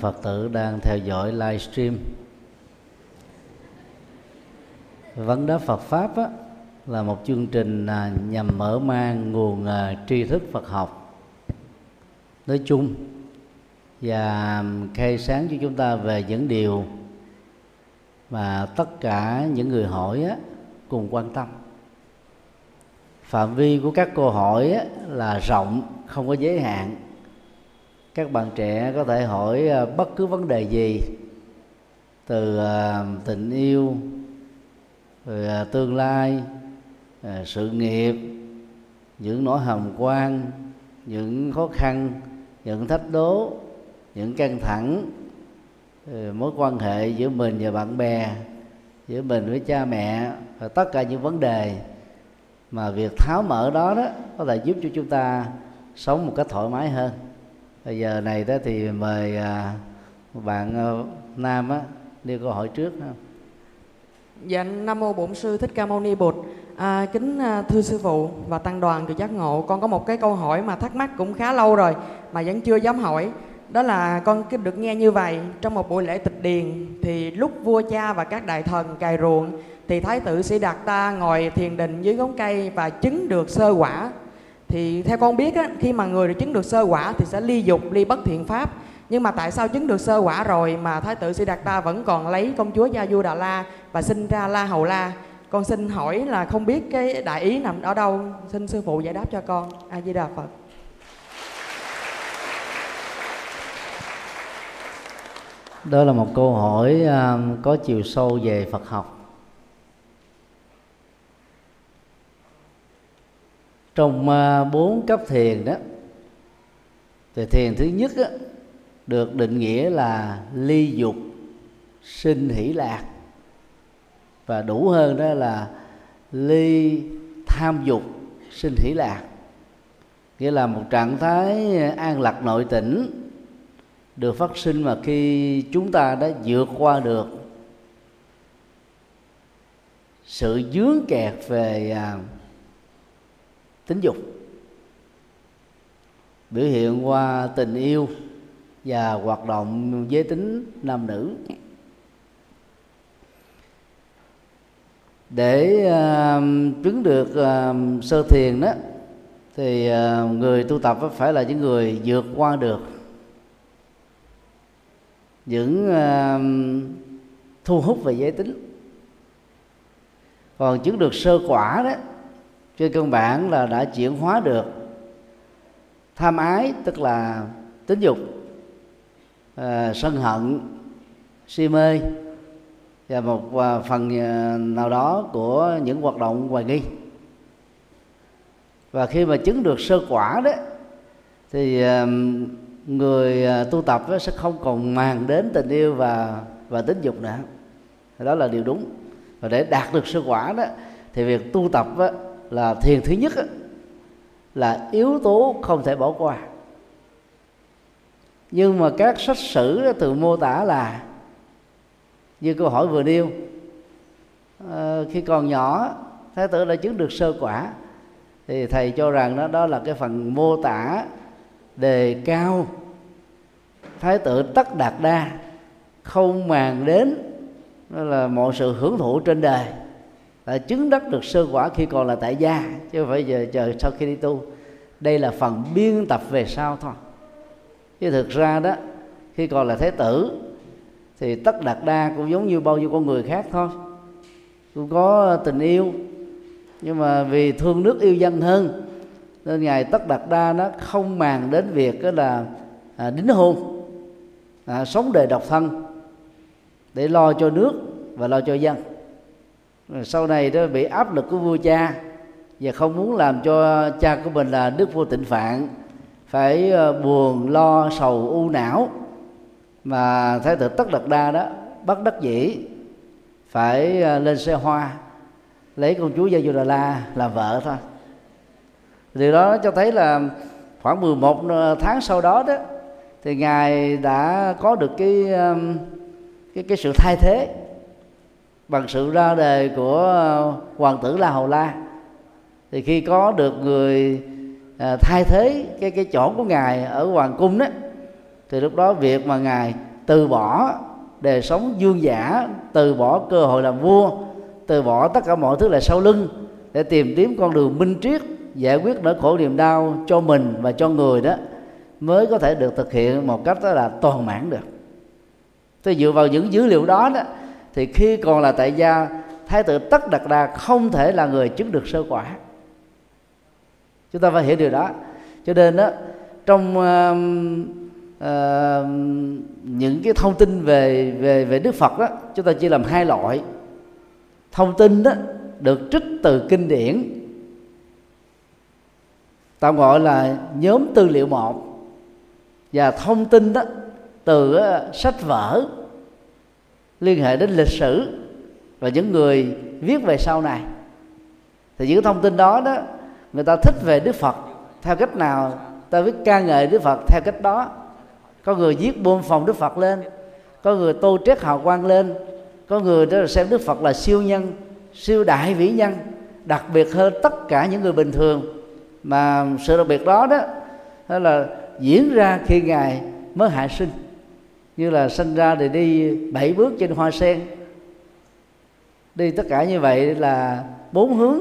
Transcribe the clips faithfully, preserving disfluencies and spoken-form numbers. Phật tử đang theo dõi livestream. Vấn Đáp Phật Pháp á, là một chương trình nhằm mở mang nguồn tri thức Phật học nói chung và khai sáng cho chúng ta về những điều mà tất cả những người hỏi á, cùng quan tâm. Phạm vi của các câu hỏi á, là rộng, không có giới hạn. Các bạn trẻ có thể hỏi bất cứ vấn đề gì, từ tình yêu, từ tương lai, sự nghiệp, những nỗi hồng quang, những khó khăn, những thách đố, những căng thẳng, mối quan hệ giữa mình và bạn bè, giữa mình với cha mẹ, và tất cả những vấn đề mà việc tháo mở đó, đó có thể giúp cho chúng ta sống một cách thoải mái hơn. Bây giờ này đó thì mời bạn Nam á, đưa câu hỏi trước. Dạ, Nam Mô Bổn Sư Thích Ca Mâu Ni Bụt. À, kính thưa Sư Phụ và Tăng đoàn Chùa Giác Ngộ, con có một cái câu hỏi mà thắc mắc cũng khá lâu rồi mà vẫn chưa dám hỏi. Đó là con được nghe như vậy: trong một buổi lễ tịch điền thì lúc vua cha và các đại thần cày ruộng thì Thái tử Siddhartha ngồi thiền định dưới gốc cây và chứng được sơ quả. Thì theo con biết á, khi mà người chứng được sơ quả thì sẽ ly dục, ly bất thiện pháp. Nhưng mà tại sao chứng được sơ quả rồi mà Thái tử Siddhartha vẫn còn lấy công chúa Yasodhara và sinh ra La Hầu La? Con xin hỏi là không biết cái đại ý nằm ở đâu, xin Sư Phụ giải đáp cho con. A Di Đà Phật. Đó là một câu hỏi có chiều sâu về Phật học. Trong bốn cấp thiền đó, thì thiền thứ nhất đó, được định nghĩa là ly dục, sinh hỷ lạc, và đủ hơn đó là ly tham dục, sinh hỷ lạc. Nghĩa là một trạng thái an lạc nội tỉnh được phát sinh mà khi chúng ta đã vượt qua được sự vướng kẹt về tính dục, biểu hiện qua tình yêu và hoạt động giới tính nam nữ. Để uh, chứng được uh, sơ thiền đó, thì uh, người tu tập phải là những người vượt qua được những uh, thu hút về giới tính. Còn chứng được sơ quả đó, trên căn bản là đã chuyển hóa được tham ái, tức là tính dục, à, sân hận, si mê, và một phần nào đó của những hoạt động hoài nghi. Và khi mà chứng được sơ quả đó, thì người tu tập sẽ không còn màng đến tình yêu và, và tính dục nữa. Đó là điều đúng. Và để đạt được sơ quả đó, thì việc tu tập đó, là thiền thứ nhất đó, là yếu tố không thể bỏ qua. Nhưng mà các sách sử đó, từ mô tả là như câu hỏi vừa nêu, à, khi còn nhỏ Thái tử đã chứng được sơ quả, thì thầy cho rằng đó, đó là cái phần mô tả đề cao Thái tử tất đạt đa, không màng đến đó là mọi sự hưởng thụ trên đời, là chứng đắc được sơ quả khi còn là tại gia, chứ không phải giờ chờ sau khi đi tu. Đây là phần biên tập về sau thôi. Chứ thực ra đó, khi còn là Thái tử thì tất đạt đa cũng giống như bao nhiêu con người khác thôi, cũng có tình yêu, nhưng mà vì thương nước yêu dân hơn nên ngài tất đạt đa nó không màng đến việc đó là à, đính hôn, à, sống đời độc thân để lo cho nước và lo cho dân. Rồi sau này đó bị áp lực của vua cha và không muốn làm cho cha của mình là đức vua Tịnh Phạn phải buồn lo sầu u não, mà Thái tử Tất Đạt Đa đó bất đắc dĩ phải lên xe hoa lấy công chúa Yasodhara làm vợ thôi. Điều đó cho thấy là khoảng mười một tháng sau đó đó, thì ngài đã có được cái cái cái sự thay thế bằng sự ra đề của hoàng tử La Hầu La. Thì khi có được người thay thế cái cái chỗ của ngài ở hoàng cung đó, thì lúc đó việc mà Ngài từ bỏ đời sống dương giả, từ bỏ cơ hội làm vua, từ bỏ tất cả mọi thứ lại sau lưng để tìm kiếm con đường minh triết, giải quyết nỗi khổ niềm đau cho mình và cho người đó, mới có thể được thực hiện một cách đó là toàn mãn được. Thế dựa vào những dữ liệu đó, đó thì khi còn là tại gia, Thái tử Tất Đạt Đa không thể là người chứng được sơ quả. Chúng ta phải hiểu điều đó. Cho nên đó, trong uh, uh, những cái thông tin về về về Đức Phật đó, chúng ta chia làm hai loại. Thông tin đó được trích từ kinh điển, tạm gọi là nhóm tư liệu một, và thông tin đó từ uh, sách vở liên hệ đến lịch sử và những người viết về sau này. Thì những thông tin đó đó, người ta thích về Đức Phật theo cách nào, ta biết ca ngợi Đức Phật theo cách đó. Có người viết bom phòng Đức Phật lên, có người tô trét hào quang lên, có người đó là xem Đức Phật là siêu nhân, siêu đại vĩ nhân, đặc biệt hơn tất cả những người bình thường. Mà sự đặc biệt đó đó, đó là diễn ra khi Ngài mới hạ sinh, như là sinh ra để đi bảy bước trên hoa sen, đi tất cả như vậy là bốn hướng,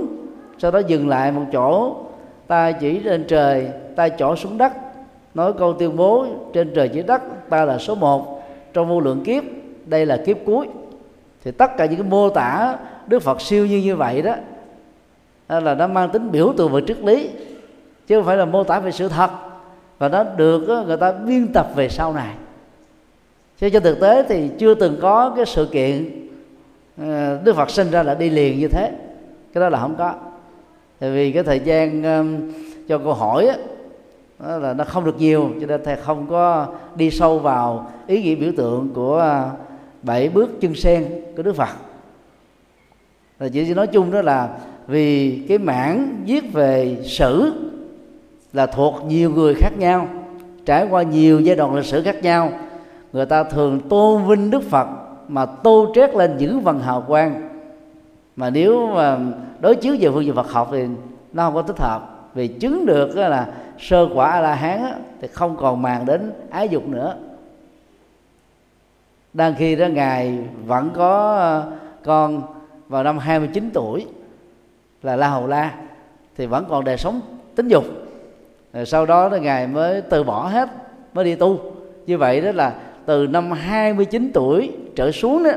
sau đó dừng lại một chỗ, ta chỉ lên trời, ta chỗ xuống đất, nói câu tuyên bố trên trời dưới đất, ta là số một trong vô lượng kiếp, đây là kiếp cuối. Thì tất cả những cái mô tả Đức Phật siêu nhiên như vậy đó, đó là nó mang tính biểu tượng về triết lý, chứ không phải là mô tả về sự thật, và nó được người ta biên tập về sau này. Chứ trên thực tế thì chưa từng có cái sự kiện Đức Phật sinh ra là đi liền như thế, cái đó là không có. Tại vì cái thời gian um, cho câu hỏi á, đó là nó không được nhiều, cho nên thầy không có đi sâu vào ý nghĩa biểu tượng của uh, bảy bước chân sen của Đức Phật. Và chỉ nói chung đó là vì cái mảng viết về sử là thuộc nhiều người khác nhau, trải qua nhiều giai đoạn lịch sử khác nhau, người ta thường tôn vinh Đức Phật mà tô trét lên những vầng hào quang. Mà nếu mà đối chiếu về phương diện Phật học thì nó không có thích hợp, vì chứng được là sơ quả A La Hán thì không còn màng đến ái dục nữa. Đang khi đó Ngài vẫn có con vào năm hai mươi chín tuổi là La Hầu La, thì vẫn còn đời sống tính dục. Rồi sau đó đó Ngài mới từ bỏ hết, mới đi tu. Như vậy đó là từ năm hai mươi chín tuổi trở xuống đó,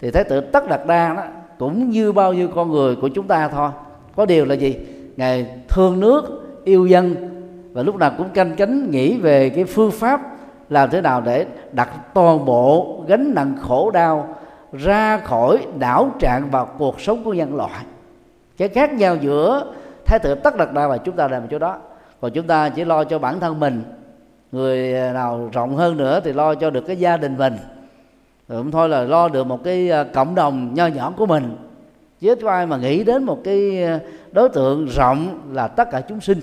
thì Thái tử Tất Đạt Đa đó cũng như bao nhiêu con người của chúng ta thôi. Có điều là gì? Ngài thương nước, yêu dân, và lúc nào cũng canh cánh nghĩ về cái phương pháp làm thế nào để đặt toàn bộ gánh nặng khổ đau ra khỏi đảo trạng vào cuộc sống của nhân loại. Cái khác nhau giữa Thái tử Tất Đạt Đa và chúng ta làm chỗ đó. Còn chúng ta chỉ lo cho bản thân mình, người nào rộng hơn nữa thì lo cho được cái gia đình mình, rồi cũng thôi là lo được một cái cộng đồng nho nhỏ của mình, chứ có ai mà nghĩ đến một cái đối tượng rộng là tất cả chúng sinh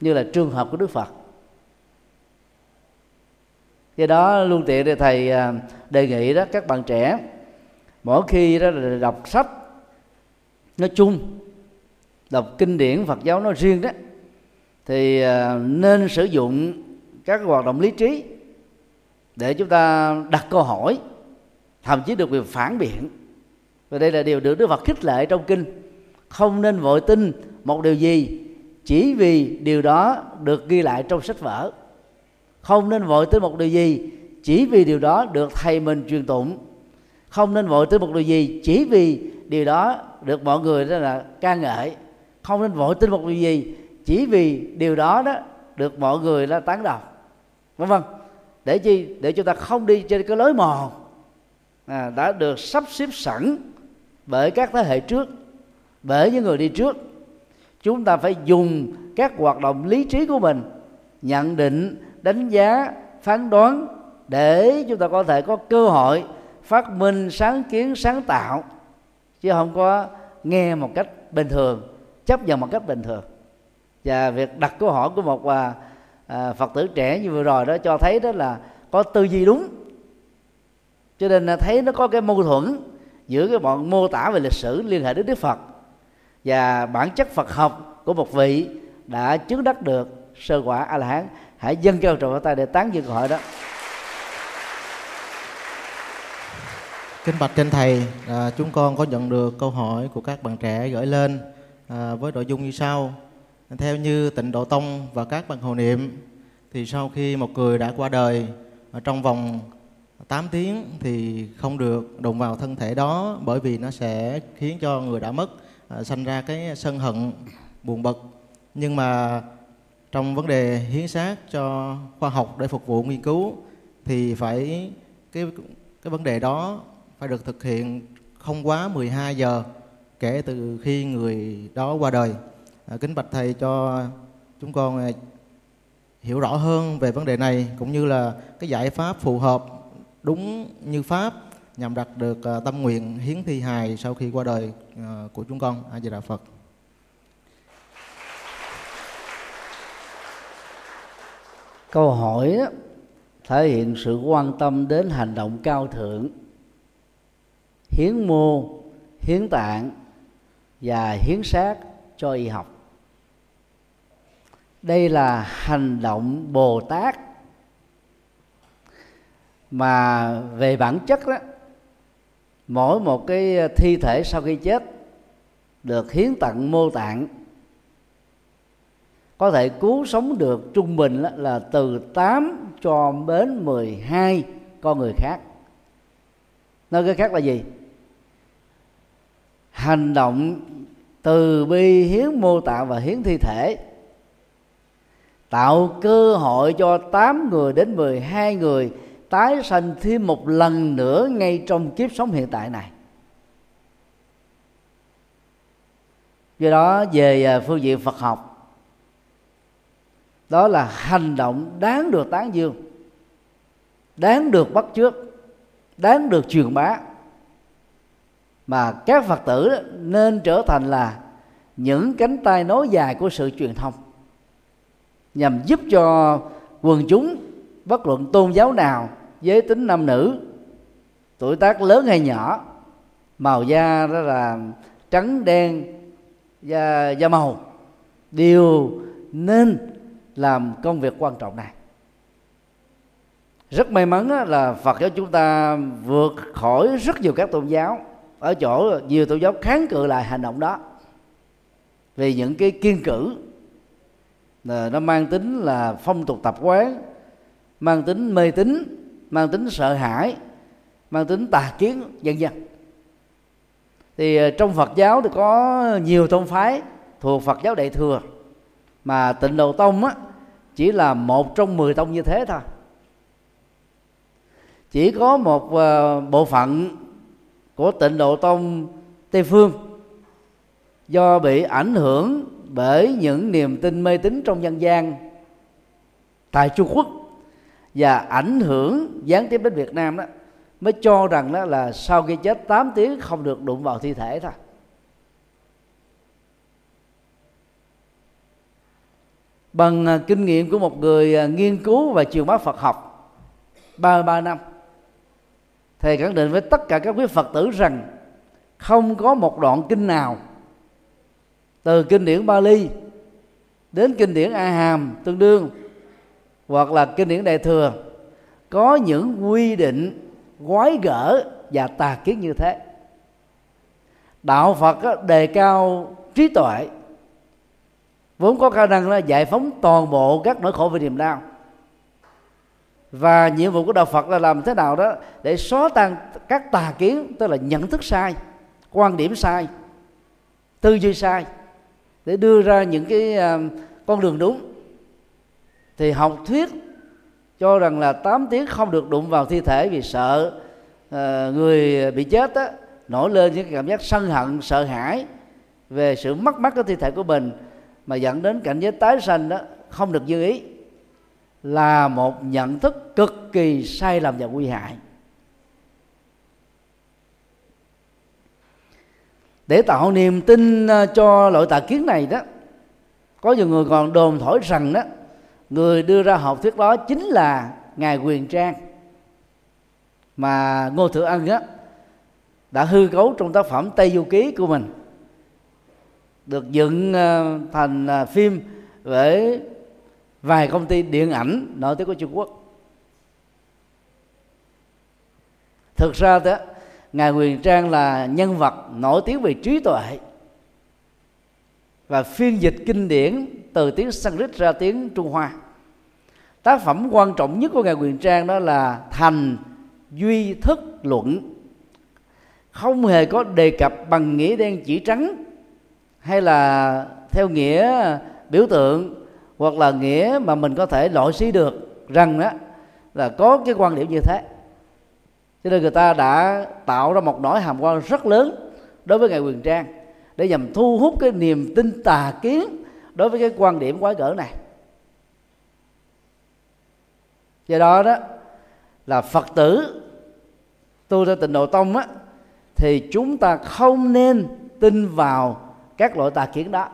như là trường hợp của Đức Phật. Do đó luôn tiện để thầy đề nghị đó các bạn trẻ, mỗi khi đó là đọc sách nói chung, đọc kinh điển Phật giáo nói riêng đó, thì nên sử dụng các hoạt động lý trí để chúng ta đặt câu hỏi, thậm chí được quyền phản biện. Và đây là điều được Đức Phật khích lệ trong kinh. Không nên vội tin một điều gì chỉ vì điều đó được ghi lại trong sách vở. Không nên vội tin một điều gì chỉ vì điều đó được thầy mình truyền tụng. Không nên vội tin một điều gì chỉ vì điều đó được mọi người đó là ca ngợi. Không nên vội tin một điều gì chỉ vì điều đó đó được mọi người là tán đồng, vân vân. Để chi? Để chúng ta không đi trên cái lối mòn à, đã được sắp xếp sẵn bởi các thế hệ trước, bởi những người đi trước. Chúng ta phải dùng các hoạt động lý trí của mình, nhận định, đánh giá, phán đoán, để chúng ta có thể có cơ hội phát minh, sáng kiến, sáng tạo, chứ không có nghe một cách bình thường, chấp nhận một cách bình thường. Và việc đặt câu hỏi của một à, Phật tử trẻ như vừa rồi đó cho thấy đó là có tư duy đúng. Cho nên là thấy nó có cái mâu thuẫn giữa cái bọn mô tả về lịch sử liên hệ đến Đức Phật và bản chất Phật học của một vị đã chứng đắc được sơ quả A La Hán. Hãy dâng cao trò vào tay để tán dương câu hỏi đó. Kính bạch trên thầy, à, chúng con có nhận được câu hỏi của các bạn trẻ gửi lên à, với nội dung như sau. Theo như Tịnh Độ Tông và các bậc hộ niệm thì sau khi một người đã qua đời, trong vòng tám tiếng thì không được đụng vào thân thể đó, bởi vì nó sẽ khiến cho người đã mất à, sanh ra cái sân hận, buồn bực. Nhưng mà trong vấn đề hiến xác cho khoa học để phục vụ nghiên cứu thì phải cái, cái vấn đề đó phải được thực hiện không quá mười hai giờ kể từ khi người đó qua đời. À, kính bạch thầy cho chúng con hiểu rõ hơn về vấn đề này, cũng như là cái giải pháp phù hợp đúng như pháp nhằm đạt được tâm nguyện hiến thi hài sau khi qua đời của chúng con. A Di Đà Phật. Câu hỏi thể hiện sự quan tâm đến hành động cao thượng hiến mô, hiến tạng và hiến xác cho y học. Đây là hành động Bồ Tát mà về bản chất đó, mỗi một cái thi thể sau khi chết được hiến tặng mô tạng có thể cứu sống được trung bình là từ tám cho đến mười hai con người khác. Nói cái khác là gì? Hành động từ bi hiến mô tạng và hiến thi thể tạo cơ hội cho tám người đến mười hai người tái sanh thêm một lần nữa ngay trong kiếp sống hiện tại này. Do đó về phương diện Phật học, đó là hành động đáng được tán dương, đáng được bắt chước, đáng được truyền bá, mà các Phật tử nên trở thành là những cánh tay nối dài của sự truyền thông, nhằm giúp cho quần chúng bất luận tôn giáo nào, giới tính nam nữ, tuổi tác lớn hay nhỏ, màu da đó là trắng đen, da, da màu, đều nên làm công việc quan trọng này. Rất may mắn là Phật giáo chúng ta vượt khỏi rất nhiều các tôn giáo, ở chỗ nhiều tôn giáo kháng cự lại hành động đó vì những cái kiêng cữ nó mang tính là phong tục tập quán, mang tính mê tín, mang tính sợ hãi, mang tính tà kiến vân vân. Thì trong Phật giáo thì có nhiều tông phái thuộc Phật giáo Đại Thừa, mà Tịnh Độ Tông á, chỉ là một trong mười tông như thế thôi. Chỉ có một uh, bộ phận của Tịnh Độ Tông Tây Phương do bị ảnh hưởng bởi những niềm tin mê tín trong dân gian tại Trung Quốc và ảnh hưởng gián tiếp đến Việt Nam đó, mới cho rằng đó là sau khi chết tám tiếng không được đụng vào thi thể thôi. Bằng kinh nghiệm của một người nghiên cứu và truyền bá Phật học ba mươi ba năm, thầy khẳng định với tất cả các quý Phật tử rằng không có một đoạn kinh nào từ kinh điển Pali đến kinh điển A Hàm tương đương hoặc là kinh điển Đại Thừa có những quy định quái gở và tà kiến như thế. Đạo Phật đề cao trí tuệ, vốn có khả năng là giải phóng toàn bộ các nỗi khổ về niềm đau, và nhiệm vụ của đạo Phật là làm thế nào đó để xóa tan các tà kiến, tức là nhận thức sai, quan điểm sai, tư duy sai, để đưa ra những cái con đường đúng. Thì học thuyết cho rằng là tám tiếng không được đụng vào thi thể vì sợ người bị chết đó, nổi lên những cảm giác sân hận, sợ hãi về sự mất mát của thi thể của mình, mà dẫn đến cảnh giới tái sanh đó không được như ý, là một nhận thức cực kỳ sai lầm và nguy hại. Để tạo niềm tin cho loại tà kiến này đó, có nhiều người còn đồn thổi rằng đó, người đưa ra học thuyết đó chính là Ngài Huyền Trang mà Ngô Thừa Ân đó đã hư cấu trong tác phẩm Tây Du Ký của mình, được dựng thành phim với vài công ty điện ảnh nổi tiếng của Trung Quốc. Thực ra đó, Ngài Huyền Trang là nhân vật nổi tiếng về trí tuệ, và phiên dịch kinh điển từ tiếng Sanskrit ra tiếng Trung Hoa. Tác phẩm quan trọng nhất của Ngài Huyền Trang đó là Thành Duy Thức Luận, không hề có đề cập bằng nghĩa đen chỉ trắng, hay là theo nghĩa biểu tượng, hoặc là nghĩa mà mình có thể loại suy được rằng đó là có cái quan điểm như thế. Cho nên người ta đã tạo ra một nỗi hàm quan rất lớn đối với Ngài Huyền Trang, để nhằm thu hút cái niềm tin tà kiến đối với cái quan điểm quái gở này. Do đó đó là Phật tử tu theo Tịnh độ tông á, thì chúng ta không nên tin vào các loại tà kiến đó.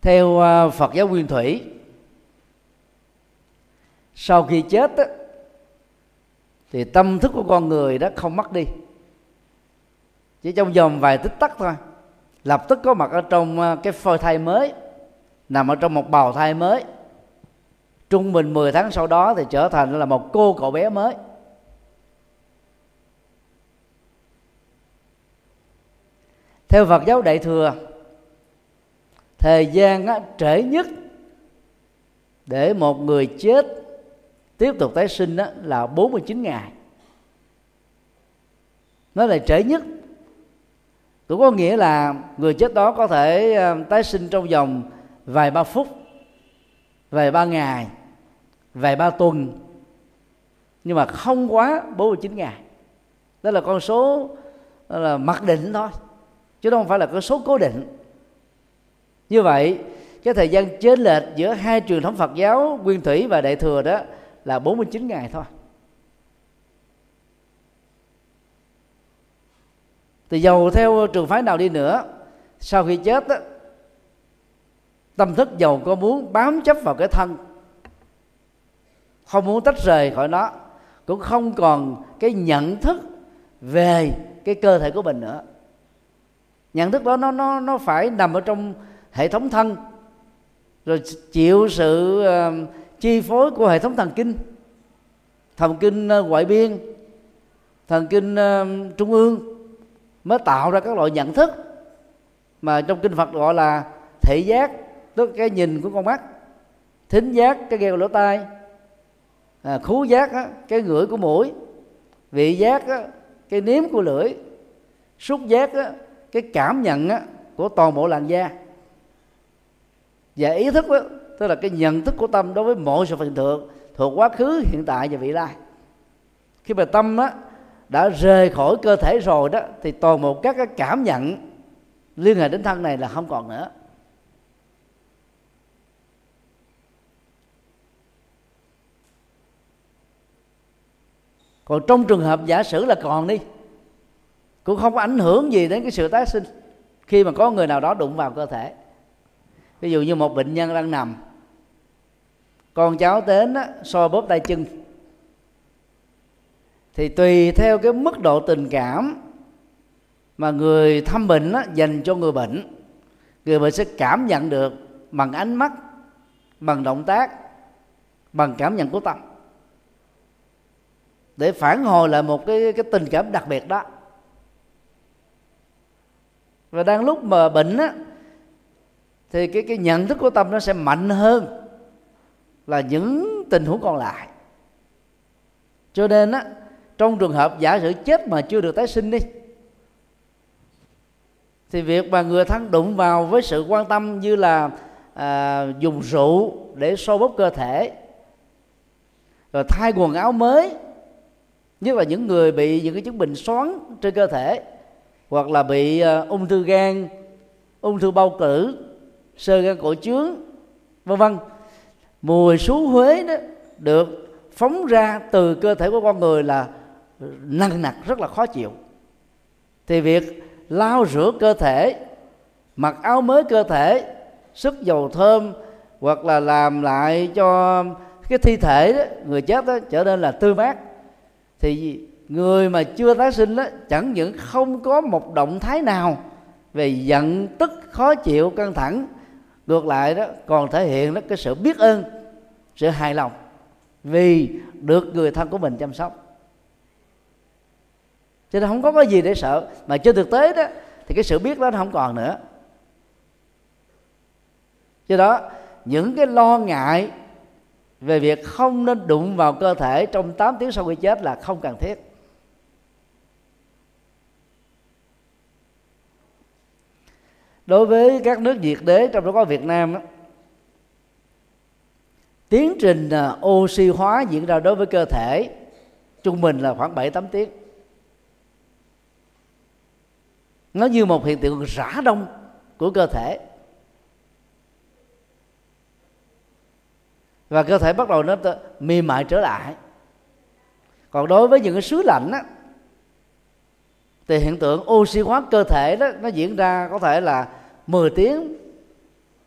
Theo Phật giáo Nguyên Thủy, sau khi chết á, thì tâm thức của con người đó không mất đi, chỉ trong vòng vài tích tắc thôi, lập tức có mặt ở trong cái phôi thai mới, nằm ở trong một bào thai mới. Trung bình mười tháng sau đó thì trở thành là một cô cậu bé mới. Theo Phật giáo Đại Thừa, thời gian á, trễ nhất để một người chết tiếp tục tái sinh á, là bốn mươi chín ngày. Nó là trễ nhất, cũng có nghĩa là người chết đó có thể tái sinh trong vòng vài ba phút, vài ba ngày, vài ba tuần, nhưng mà không quá bốn mươi chín ngày. Đó là con số là mặc định thôi, chứ không phải là con số cố định. Như vậy, cái thời gian chênh lệch giữa hai truyền thống Phật giáo Nguyên Thủy và Đại Thừa đó là bốn mươi chín ngày thôi. Thì dầu theo trường phái nào đi nữa, sau khi chết đó, tâm thức dầu có muốn bám chấp vào cái thân, không muốn tách rời khỏi nó, cũng không còn cái nhận thức về cái cơ thể của mình nữa. Nhận thức đó nó nó nó phải nằm ở trong hệ thống thân, rồi chịu sự uh, chi phối của hệ thống thần kinh, thần kinh uh, ngoại biên, thần kinh uh, trung ương, mới tạo ra các loại nhận thức mà trong kinh Phật gọi là thị giác, tức cái nhìn của con mắt, thính giác, cái nghe của lỗ tai, à, khứu giác, á, cái ngửi của mũi, vị giác, á, cái nếm của lưỡi, xúc giác, á, cái cảm nhận á, của toàn bộ làn da, và ý thức đó, tức là cái nhận thức của tâm đối với mọi sự hiện tượng thuộc quá khứ, hiện tại và vị lai. Khi mà tâm đó, đã rời khỏi cơ thể rồi đó, thì toàn bộ các cái cảm nhận liên hệ đến thân này là không còn nữa. Còn trong trường hợp giả sử là còn đi, cũng không có ảnh hưởng gì đến cái sự tái sinh khi mà có người nào đó đụng vào cơ thể. Ví dụ như một bệnh nhân đang nằm, con cháu đến á, so bóp tay chân, thì tùy theo cái mức độ tình cảm mà người thăm bệnh á, dành cho người bệnh, người bệnh sẽ cảm nhận được bằng ánh mắt, bằng động tác, bằng cảm nhận của tâm, để phản hồi lại một cái, cái tình cảm đặc biệt đó. Và đang lúc mà bệnh á, thì cái, cái nhận thức của tâm nó sẽ mạnh hơn là những tình huống còn lại. Cho nên á, trong trường hợp giả sử chết mà chưa được tái sinh đi, thì việc mà người thân đụng vào với sự quan tâm như là à, dùng rượu để xô bóp cơ thể, rồi thay quần áo mới, nhất là những người bị những cái chứng bệnh xoắn trên cơ thể, hoặc là bị à, ung thư gan, ung thư bao tử, sơ gan cổ trướng, vân vân. Mùi xú Huế đó được phóng ra từ cơ thể của con người là nặng nặc, rất là khó chịu. Thì việc lau rửa cơ thể, mặc áo mới cơ thể, sức dầu thơm, hoặc là làm lại cho cái thi thể đó, người chết đó, trở nên là tươi mát, thì người mà chưa tái sinh đó, chẳng những không có một động thái nào về giận tức, khó chịu, căng thẳng, ngược lại đó còn thể hiện đó cái sự biết ơn, sự hài lòng vì được người thân của mình chăm sóc. Cho nên không có cái gì để sợ. Mà trên thực tế đó thì cái sự biết đó nó không còn nữa. Do đó những cái lo ngại về việc không nên đụng vào cơ thể trong tám tiếng sau khi chết là không cần thiết. Đối với các nước Việt đế, trong đó có Việt Nam đó, tiến trình oxy hóa diễn ra đối với cơ thể trung bình là khoảng bảy tám tiếng. Nó như một hiện tượng rã đông của cơ thể. Và cơ thể bắt đầu nó mềm mại trở lại. Còn đối với những cái xứ lạnh á, thì hiện tượng oxy hóa cơ thể đó nó diễn ra có thể là mười tiếng,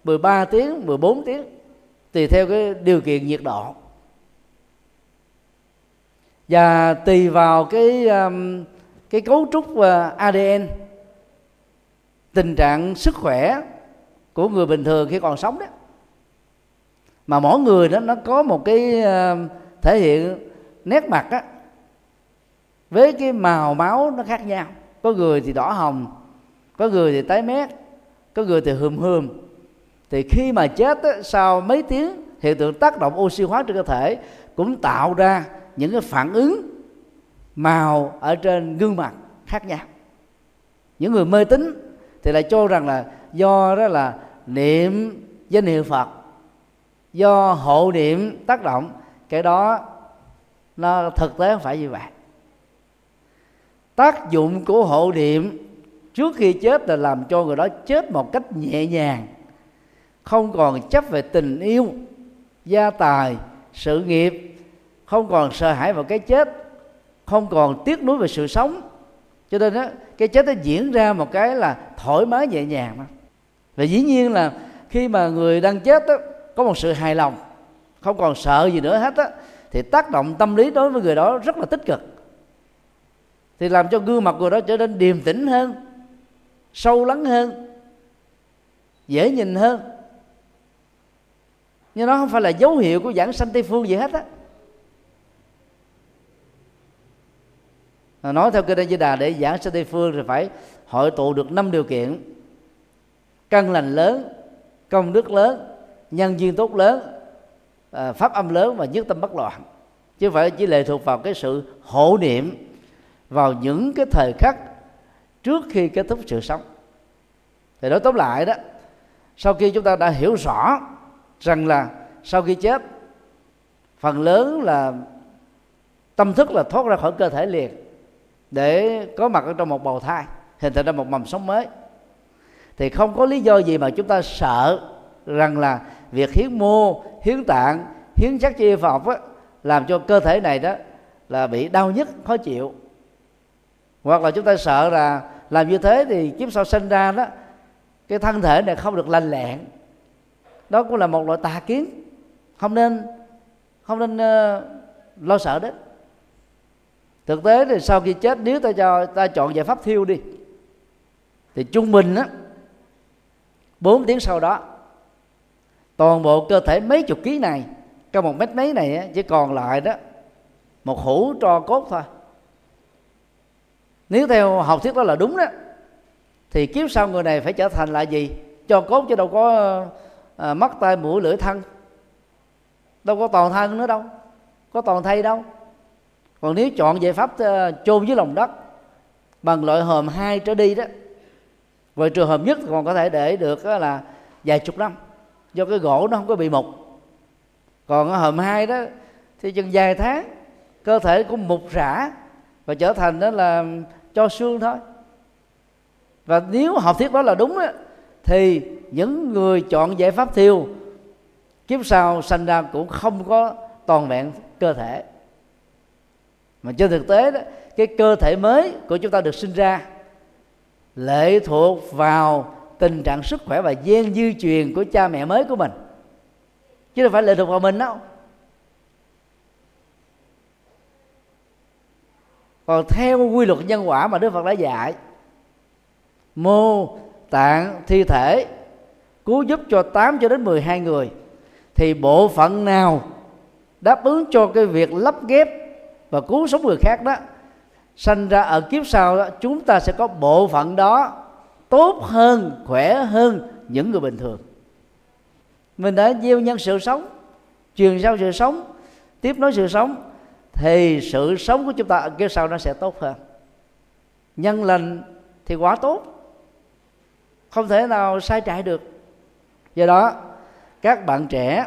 mười ba tiếng, mười bốn tiếng, tùy theo cái điều kiện nhiệt độ. Và tùy vào cái cái cấu trúc a đê en, tình trạng sức khỏe của người bình thường khi còn sống đó, mà mỗi người đó nó có một cái thể hiện nét mặt á với cái màu máu nó khác nhau. Có người thì đỏ hồng, có người thì tái mét, có người thì hườm hườm. Thì khi mà chết á, sau mấy tiếng, hiện tượng tác động oxy hóa trên cơ thể cũng tạo ra những cái phản ứng màu ở trên gương mặt khác nhau. Những người mê tín thì lại cho rằng là do đó là niệm danh hiệu Phật, do hộ niệm tác động. Cái đó nó thực tế không phải như vậy. Tác dụng của hộ niệm trước khi chết là làm cho người đó chết một cách nhẹ nhàng, không còn chấp về tình yêu, gia tài, sự nghiệp, không còn sợ hãi vào cái chết, không còn tiếc nuối về sự sống. Cho nên đó, cái chết nó diễn ra một cái là thoải mái nhẹ nhàng. Và dĩ nhiên là khi mà người đang chết đó, có một sự hài lòng, không còn sợ gì nữa hết đó, thì tác động tâm lý đối với người đó rất là tích cực, thì làm cho gương mặt người đó trở nên điềm tĩnh hơn, sâu lắng hơn, dễ nhìn hơn. Nhưng nó không phải là dấu hiệu của vãng sanh Tây Phương gì hết á. Nói theo Kinh A Di Đà, để vãng sanh Tây Phương thì phải hội tụ được năm điều kiện: căn lành lớn, công đức lớn, nhân duyên tốt lớn, pháp âm lớn và nhất tâm bất loạn. Chứ không phải chỉ lệ thuộc vào cái sự hộ niệm vào những cái thời khắc trước khi kết thúc sự sống. Thì nói tóm lại đó, sau khi chúng ta đã hiểu rõ rằng là sau khi chết, phần lớn là tâm thức là thoát ra khỏi cơ thể liền, để có mặt ở trong một bào thai, hình thành ra một mầm sống mới, thì không có lý do gì mà chúng ta sợ rằng là việc hiến mô, hiến tạng, hiến xác cho y Phật á, làm cho cơ thể này đó là bị đau nhức, khó chịu. Hoặc là chúng ta sợ là làm như thế thì kiếp sau sinh ra đó, cái thân thể này không được lành lẹn. Đó cũng là một loại tà kiến, không nên không nên uh, lo sợ đấy. Thực tế thì sau khi chết, nếu ta cho ta chọn giải pháp thiêu đi, thì trung bình á, bốn tiếng sau đó, toàn bộ cơ thể mấy chục ký này, cả một mét mấy này á, chỉ còn lại đó một hũ tro cốt thôi. Nếu theo học thuyết đó là đúng đó, thì kiếp sau người này phải trở thành là gì? Cho cốt, chứ đâu có à, mắt, tai, mũi, lưỡi, thân. Đâu có toàn thân nữa đâu, có toàn thây đâu. Còn nếu chọn giải pháp chôn dưới lòng đất bằng loại hòm hai trở đi đó, ngoài trường hòm nhất còn có thể để được là vài chục năm, do cái gỗ nó không có bị mục. Còn hòm hai đó thì chừng vài tháng, cơ thể cũng mục rã và trở thành đó là cho xương thôi. Và nếu học thuyết đó là đúng đó, thì những người chọn giải pháp thiêu, kiếp sau sanh ra cũng không có toàn vẹn cơ thể. Mà trên thực tế đó, cái cơ thể mới của chúng ta được sinh ra lệ thuộc vào tình trạng sức khỏe và gen di truyền của cha mẹ mới của mình, chứ đâu phải lệ thuộc vào mình đâu. Còn theo quy luật nhân quả mà Đức Phật đã dạy, mô, tạng, thi thể cứu giúp cho tám cho đến mười hai người, thì bộ phận nào đáp ứng cho cái việc lắp ghép và cứu sống người khác đó, sanh ra ở kiếp sau đó, chúng ta sẽ có bộ phận đó tốt hơn, khỏe hơn những người bình thường. Mình đã gieo nhân sự sống, truyền giao sự sống, tiếp nối sự sống, thì sự sống của chúng ta ở kiếp sau nó sẽ tốt hơn. Nhân lành thì quá tốt, không thể nào sai trái được. Do đó các bạn trẻ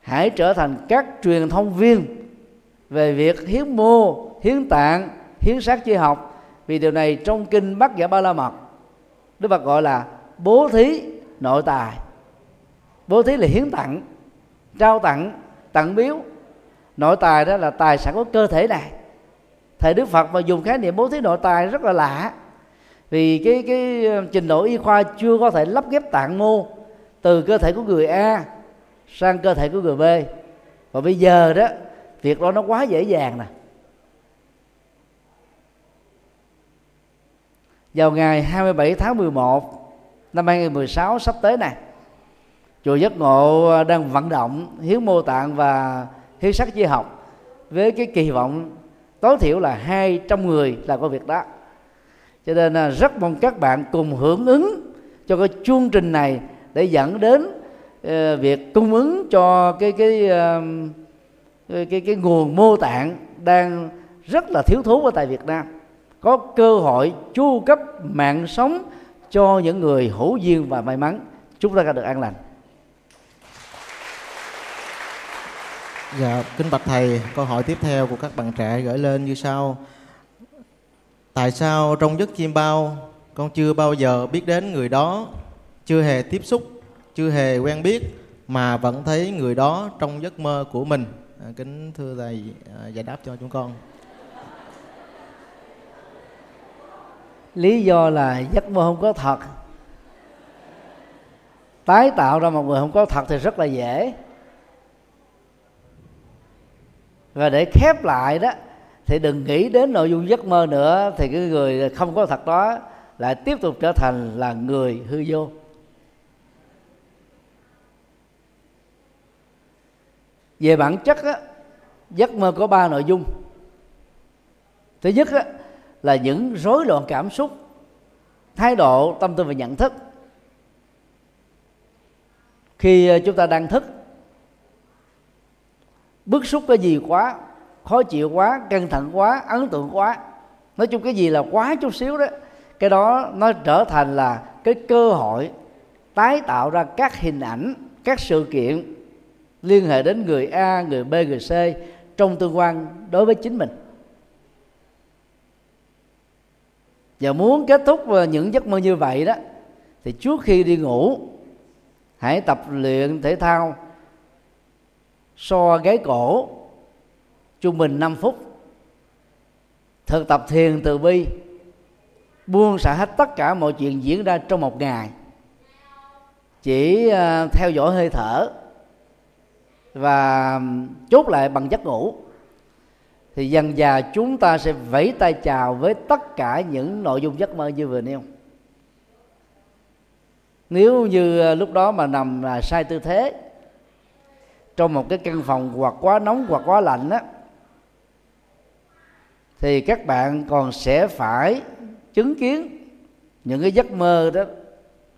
hãy trở thành các truyền thông viên về việc hiến mô, hiến tạng, hiến xác chi học. Vì điều này trong kinh Bát Giả Ba La Mật, Đức Phật gọi là bố thí nội tài. Bố thí là hiến tặng, trao tặng, tặng biếu. Nội tài đó là tài sản của cơ thể này. Thầy Đức Phật mà dùng khái niệm bố thí nội tài rất là lạ, vì cái, cái trình độ y khoa chưa có thể lắp ghép tạng mô từ cơ thể của người A sang cơ thể của người B. Và bây giờ đó, việc đó nó quá dễ dàng nè. Vào ngày hai mươi bảy tháng mười một năm hai nghìn không trăm mười sáu sắp tới này, chùa Giác Ngộ đang vận động hiến mô tạng và hiến xác chi học với cái kỳ vọng tối thiểu là hai trăm người là có việc đó. Cho nên rất mong các bạn cùng hưởng ứng cho cái chương trình này để dẫn đến uh, việc cung ứng cho cái cái, uh, cái cái cái nguồn mô tạng đang rất là thiếu thốn ở tại Việt Nam, có cơ hội chu cấp mạng sống cho những người hữu duyên và may mắn. Chúng ta đã được an lành. Dạ, kính bạch thầy, câu hỏi tiếp theo của các bạn trẻ gửi lên như sau: tại sao trong giấc chiêm bao con chưa bao giờ biết đến người đó, chưa hề tiếp xúc, chưa hề quen biết mà vẫn thấy người đó trong giấc mơ của mình? À, kính thưa thầy à, giải đáp cho chúng con. Lý do là giấc mơ không có thật. Tái tạo ra một người không có thật thì rất là dễ. Và để khép lại đó, thì đừng nghĩ đến nội dung giấc mơ nữa, thì cái người không có thật đó lại tiếp tục trở thành là người hư vô. Về bản chất á, giấc mơ có ba nội dung. Thứ nhất á, là những rối loạn cảm xúc, thái độ, tâm tư và nhận thức. Khi chúng ta đang thức, bức xúc cái gì quá, khó chịu quá, căng thẳng quá, ấn tượng quá, nói chung cái gì là quá chút xíu đó, cái đó nó trở thành là cái cơ hội tái tạo ra các hình ảnh, các sự kiện liên hệ đến người A, người B, người C trong tương quan đối với chính mình. Và muốn kết thúc những giấc mơ như vậy đó, thì trước khi đi ngủ hãy tập luyện thể thao so gáy cổ trung bình năm phút, thực tập thiền từ bi, buông xả hết tất cả mọi chuyện diễn ra trong một ngày, chỉ theo dõi hơi thở và chốt lại bằng giấc ngủ, thì dần dà chúng ta sẽ vẫy tay chào với tất cả những nội dung giấc mơ như vừa nêu. Nếu như lúc đó mà nằm là sai tư thế trong một cái căn phòng hoặc quá nóng hoặc quá lạnh á, thì các bạn còn sẽ phải chứng kiến những cái giấc mơ đó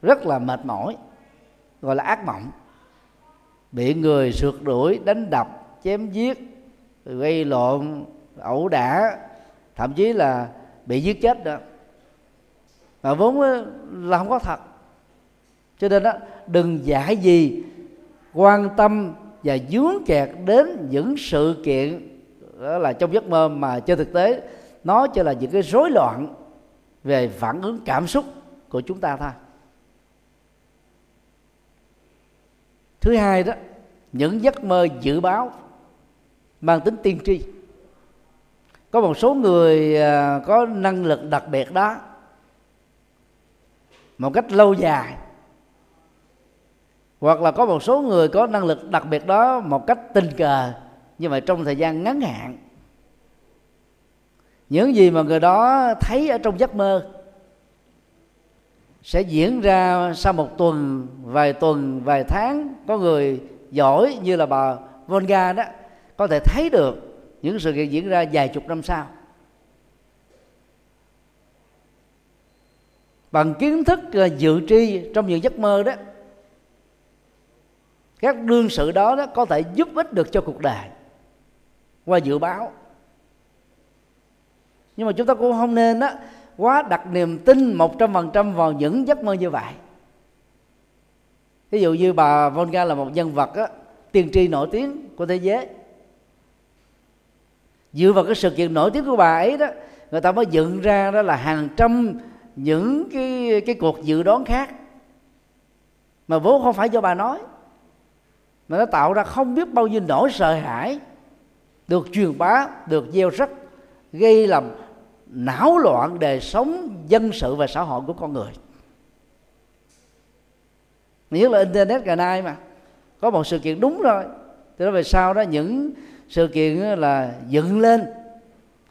rất là mệt mỏi, gọi là ác mộng, bị người sượt đuổi, đánh đập, chém giết, gây lộn, ẩu đả, thậm chí là bị giết chết đó, mà vốn là không có thật. Cho nên đó, đừng dại gì quan tâm và dướng kẹt đến những sự kiện đó là trong giấc mơ, mà trên thực tế nó chỉ là những cái rối loạn về phản ứng cảm xúc của chúng ta thôi. Thứ hai đó, những giấc mơ dự báo mang tính tiên tri. Có một số người có năng lực đặc biệt đó, một cách lâu dài, hoặc là có một số người có năng lực đặc biệt đó một cách tình cờ, nhưng mà trong thời gian ngắn hạn. Những gì mà người đó thấy ở trong giấc mơ sẽ diễn ra sau một tuần, vài tuần, vài tháng. Có người giỏi như là bà Volga đó, có thể thấy được những sự kiện diễn ra vài chục năm sau. Bằng kiến thức dự tri trong những giấc mơ đó, các đương sự đó, đó có thể giúp ích được cho cuộc đời qua dự báo. Nhưng mà chúng ta cũng không nên đó, quá đặt niềm tin một trăm phần trăm vào những giấc mơ như vậy. Ví dụ như bà Volga là một nhân vật đó, tiên tri nổi tiếng của thế giới. Dựa vào cái sự kiện nổi tiếng của bà ấy đó, người ta mới dựng ra đó là hàng trăm những cái, cái cuộc dự đoán khác, mà vốn không phải do bà nói, mà nó tạo ra không biết bao nhiêu nỗi sợ hãi, được truyền bá, được gieo rắc, gây làm náo loạn đời sống dân sự và xã hội của con người. Nhất là Internet ngày nay, mà có một sự kiện đúng rồi, từ đó về sau đó những sự kiện là dựng lên,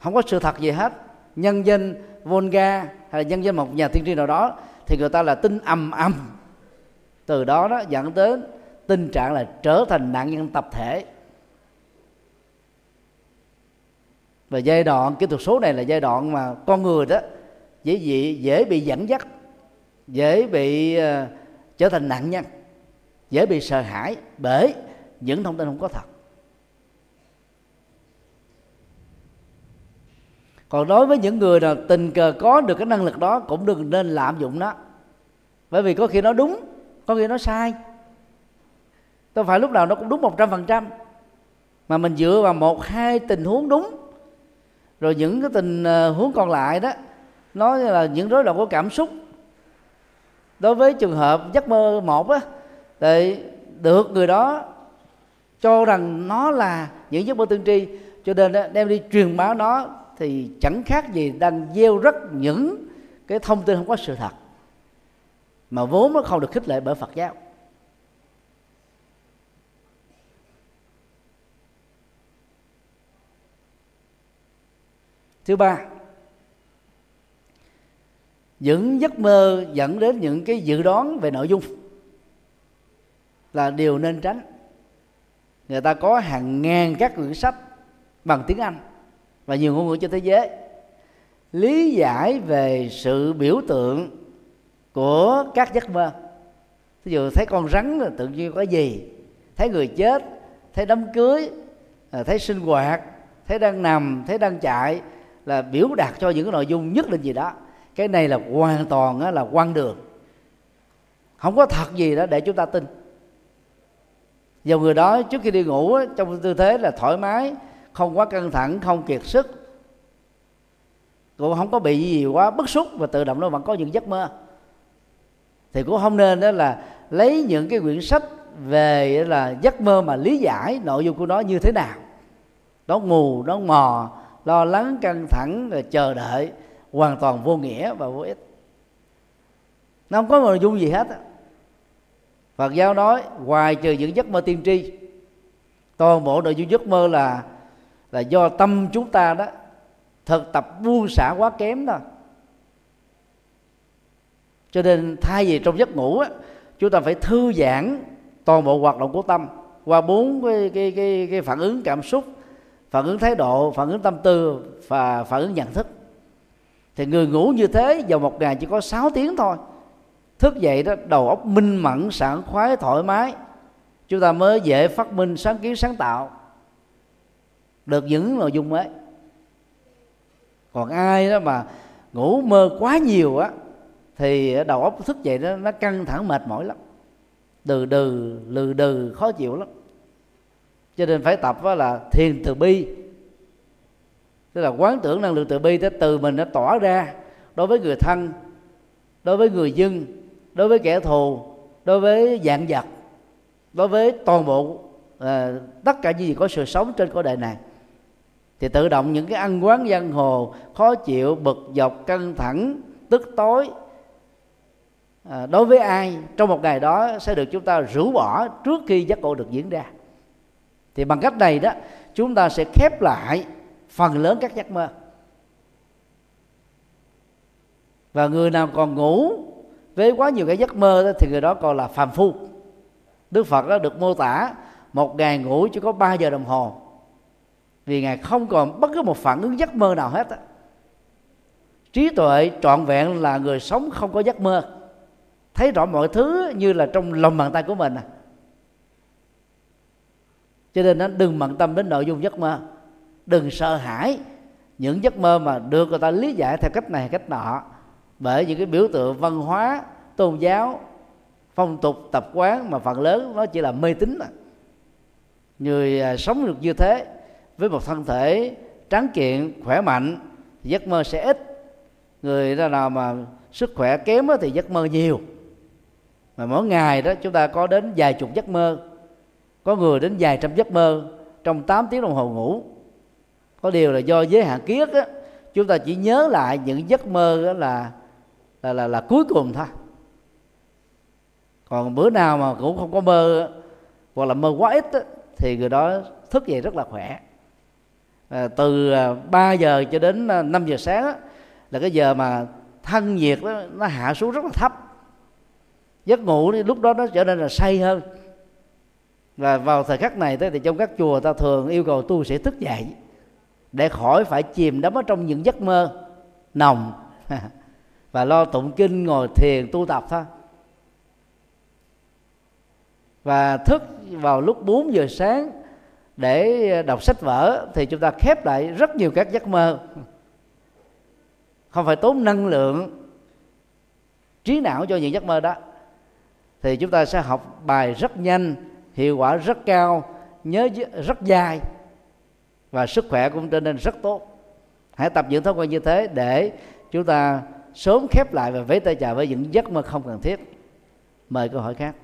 không có sự thật gì hết, nhân danh Volga hay là nhân danh một nhà tiên tri nào đó, thì người ta là tin ầm ầm. Từ đó đó dẫn tới tình trạng là trở thành nạn nhân tập thể. Và giai đoạn kỹ thuật số này là giai đoạn mà con người đó dễ dễ, dễ bị dẫn dắt, dễ bị uh, trở thành nạn nhân, dễ bị sợ hãi bởi những thông tin không có thật. Còn đối với những người nào tình cờ có được cái năng lực đó, cũng đừng nên lạm dụng nó, bởi vì có khi nó đúng, có khi nó sai. Đâu phải lúc nào nó cũng đúng một trăm phần trăm, mà mình dựa vào một hai tình huống đúng, rồi những cái tình huống còn lại đó nó là những rối loạn của cảm xúc. Đối với trường hợp giấc mơ một á, thì được người đó cho rằng nó là những giấc mơ tiên tri, cho nên đó, đem đi truyền bá nó thì chẳng khác gì đang gieo rắc những cái thông tin không có sự thật, mà vốn nó không được khích lệ bởi Phật giáo. Thứ ba, những giấc mơ dẫn đến những cái dự đoán về nội dung là điều nên tránh. Người ta có hàng ngàn các quyển sách bằng tiếng Anh và nhiều ngôn ngữ trên thế giới lý giải về sự biểu tượng của các giấc mơ. Ví dụ thấy con rắn là tự nhiên có gì, thấy người chết, thấy đám cưới, thấy sinh hoạt, thấy đang nằm, thấy đang chạy, là biểu đạt cho những cái nội dung nhất định gì đó. Cái này là hoàn toàn là quăng đường, không có thật gì đó để chúng ta tin. Dầu người đó trước khi đi ngủ trong tư thế là thoải mái, không quá căng thẳng, không kiệt sức, cũng không có bị gì quá bức xúc, và tự động nó vẫn có những giấc mơ. Thì cũng không nên đó là lấy những cái quyển sách về là giấc mơ mà lý giải nội dung của nó như thế nào. Nó mù, nó mò, lo lắng, căng thẳng, rồi chờ đợi, hoàn toàn vô nghĩa và vô ích. Nó không có nội dung gì hết. Phật giáo nói ngoài trừ những giấc mơ tiên tri, toàn bộ nội dung giấc mơ là là do tâm chúng ta đó thực tập buông xả quá kém thôi. Cho nên thay vì trong giấc ngủ á, chúng ta phải thư giãn toàn bộ hoạt động của tâm qua bốn cái cái cái, cái phản ứng cảm xúc, phản ứng thái độ, phản ứng tâm tư và phản ứng nhận thức. Thì người ngủ như thế vào một ngày chỉ có sáu tiếng thôi, thức dậy đó đầu óc minh mẫn, sảng khoái, thoải mái, chúng ta mới dễ phát minh, sáng kiến, sáng tạo được những nội dung mới. Còn ai đó mà ngủ mơ quá nhiều á, thì đầu óc thức dậy đó nó căng thẳng, mệt mỏi lắm, đừ đừ lừ đừ, khó chịu lắm. Cho nên phải tập là thiền từ bi, tức là quán tưởng năng lượng từ bi tới từ mình nó tỏa ra đối với người thân, đối với người dân, đối với kẻ thù, đối với vạn vật, đối với toàn bộ à, tất cả những gì có sự sống trên cõi đời này. Thì tự động những cái ăn quán giang hồ, khó chịu, bực dọc, căng thẳng, tức tối à, đối với ai trong một ngày đó sẽ được chúng ta rũ bỏ trước khi giấc ngộ được diễn ra. Thì bằng cách này đó chúng ta sẽ khép lại phần lớn các giấc mơ. Và người nào còn ngủ với quá nhiều cái giấc mơ đó, thì người đó còn là phàm phu. Đức Phật đó được mô tả một ngày ngủ chỉ có ba giờ đồng hồ, vì Ngài không còn bất cứ một phản ứng giấc mơ nào hết. Trí tuệ trọn vẹn là người sống không có giấc mơ, thấy rõ mọi thứ như là trong lòng bàn tay của mình. Cho nên đừng bận tâm đến nội dung giấc mơ, đừng sợ hãi những giấc mơ mà được người ta lý giải theo cách này cách nọ, bởi những cái biểu tượng văn hóa, tôn giáo, phong tục, tập quán mà phần lớn nó chỉ là mê tín. Người sống được như thế với một thân thể tráng kiện, khỏe mạnh, giấc mơ sẽ ít. Người nào mà sức khỏe kém thì giấc mơ nhiều. Mà mỗi ngày đó chúng ta có đến vài chục giấc mơ, có người đến vài trăm giấc mơ trong tám tiếng đồng hồ ngủ. Có điều là do giới hạn ký ức đó, chúng ta chỉ nhớ lại những giấc mơ đó là, là, là, là cuối cùng thôi. Còn bữa nào mà cũng không có mơ hoặc là mơ quá ít đó, thì người đó thức dậy rất là khỏe. À, từ ba giờ cho đến năm giờ sáng đó, là cái giờ mà thân nhiệt đó, nó hạ xuống rất là thấp. Giấc ngủ thì lúc đó nó trở nên là say hơn. Và vào thời khắc này thì trong các chùa ta thường yêu cầu tu sĩ thức dậy để khỏi phải chìm đắm ở trong những giấc mơ nồng và lo tụng kinh, ngồi thiền, tu tập thôi. Và thức vào lúc bốn giờ sáng để đọc sách vở thì chúng ta khép lại rất nhiều các giấc mơ, không phải tốn năng lượng trí não cho những giấc mơ đó, thì chúng ta sẽ học bài rất nhanh, hiệu quả rất cao, nhớ rất dài và sức khỏe cũng trở nên rất tốt. Hãy tập những thói quen như thế để chúng ta sớm khép lại và vẫy tay chào với những giấc mơ không cần thiết. Mời câu hỏi khác.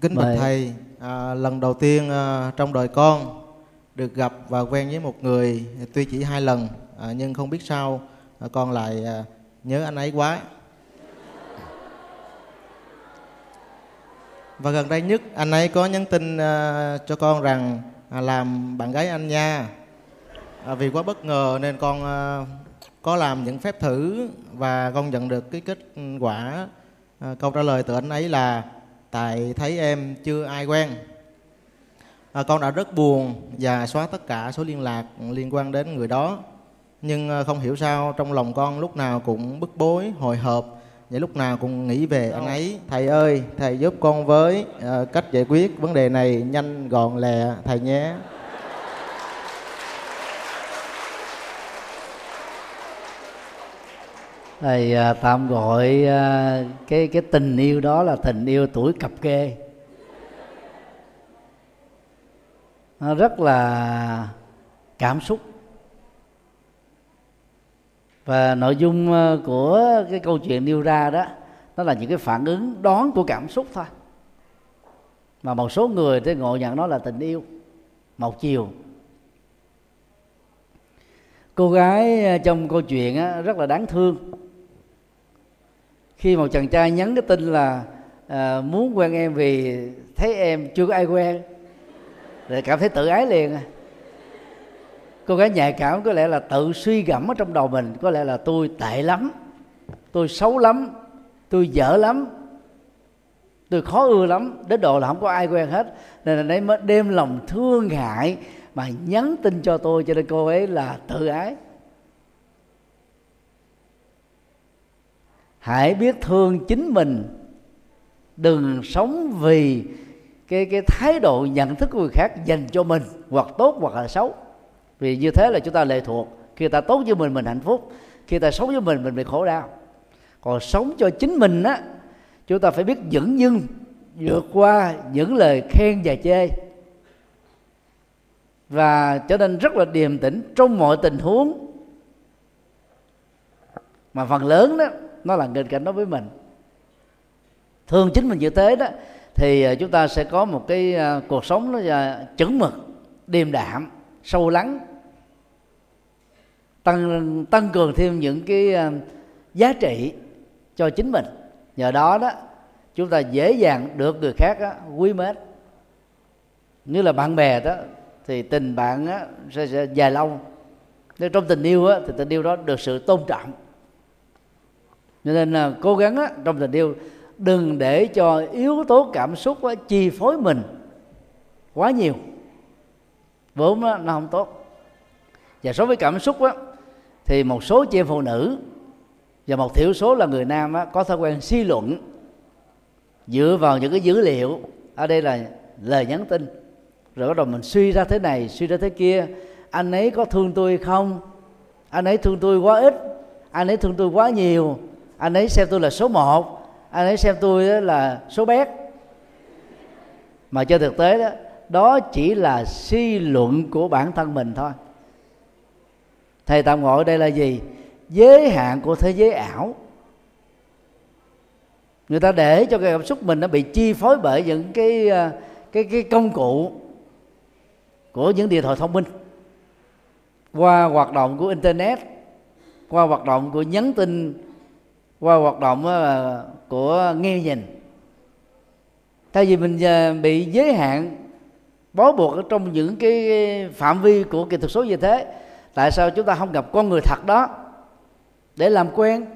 Kính bạch thầy, à, lần đầu tiên à, trong đời con được gặp và quen với một người, tuy chỉ hai lần à, nhưng không biết sao à, con lại à, nhớ anh ấy quá. Và gần đây nhất anh ấy có nhắn tin à, cho con rằng à, làm bạn gái anh nha. À, vì quá bất ngờ nên con à, có làm những phép thử và con nhận được cái kết quả à, câu trả lời từ anh ấy là tại thấy em chưa ai quen. À, con đã rất buồn và xóa tất cả số liên lạc liên quan đến người đó. Nhưng không hiểu sao trong lòng con lúc nào cũng bức bối, hồi hộp, vậy lúc nào cũng nghĩ về anh ấy. Thầy ơi, thầy giúp con với à, cách giải quyết vấn đề này nhanh gọn lẹ thầy nhé. Thầy tạm gọi cái cái tình yêu đó là tình yêu tuổi cập kê. Nó rất là cảm xúc. Và nội dung của cái câu chuyện nêu ra đó, nó là những cái phản ứng đón của cảm xúc thôi. Mà một số người thì ngộ nhận nó là tình yêu một chiều. Cô gái trong câu chuyện á, rất là đáng thương. Khi một chàng trai nhắn cái tin là à, muốn quen em vì thấy em chưa có ai quen, rồi cảm thấy tự ái liền. Cô gái nhạy cảm có lẽ là tự suy gẫm ở trong đầu mình, có lẽ là tôi tệ lắm, tôi xấu lắm, tôi dở lắm, tôi khó ưa lắm, đến độ là không có ai quen hết. Nên là đấy mới đem lòng thương hại mà nhắn tin cho tôi, cho nên cô ấy là tự ái. Hãy biết thương chính mình, đừng sống vì cái, cái thái độ nhận thức của người khác dành cho mình, hoặc tốt hoặc là xấu. Vì như thế là chúng ta lệ thuộc. Khi ta tốt với mình, mình hạnh phúc. Khi ta xấu với mình, mình bị khổ đau. Còn sống cho chính mình á, chúng ta phải biết dẫn dưng, vượt qua những lời khen và chê, và trở nên rất là điềm tĩnh trong mọi tình huống. Mà phần lớn đó, nó là nghịch cảnh đối với mình. Thương chính mình như thế đó, thì chúng ta sẽ có một cái cuộc sống nó chững mực, điềm đạm, sâu lắng, tăng tăng cường thêm những cái giá trị cho chính mình. Nhờ đó đó, chúng ta dễ dàng được người khác đó quý mến. Như là bạn bè đó, thì tình bạn á, sẽ, sẽ dài lâu. Nếu trong tình yêu á, thì tình yêu đó được sự tôn trọng. Cho nên là cố gắng á, trong tình yêu đừng để cho yếu tố cảm xúc chi phối mình quá nhiều, vốn nó không tốt. Và so với cảm xúc đó, thì một số chị em phụ nữ và một thiểu số là người nam đó, có thói quen suy luận dựa vào những cái dữ liệu, ở đây là lời nhắn tin, rồi bắt đầu mình suy ra thế này, suy ra thế kia. Anh ấy có thương tôi không? Anh ấy thương tôi quá ít, anh ấy thương tôi quá nhiều, anh ấy xem tôi là số một, anh ấy xem tôi là số bé. Mà trên thực tế đó, đó chỉ là suy luận của bản thân mình thôi. Thầy tạm gọi đây là gì? Giới hạn của thế giới ảo. Người ta để cho cái cảm xúc mình nó bị chi phối bởi những cái cái cái công cụ của những điện thoại thông minh, qua hoạt động của internet, qua hoạt động của nhắn tin, qua hoạt động của nghe nhìn. Tại vì mình bị giới hạn, bó buộc ở trong những cái phạm vi của kỹ thuật số như thế, tại sao chúng ta không gặp con người thật đó để làm quen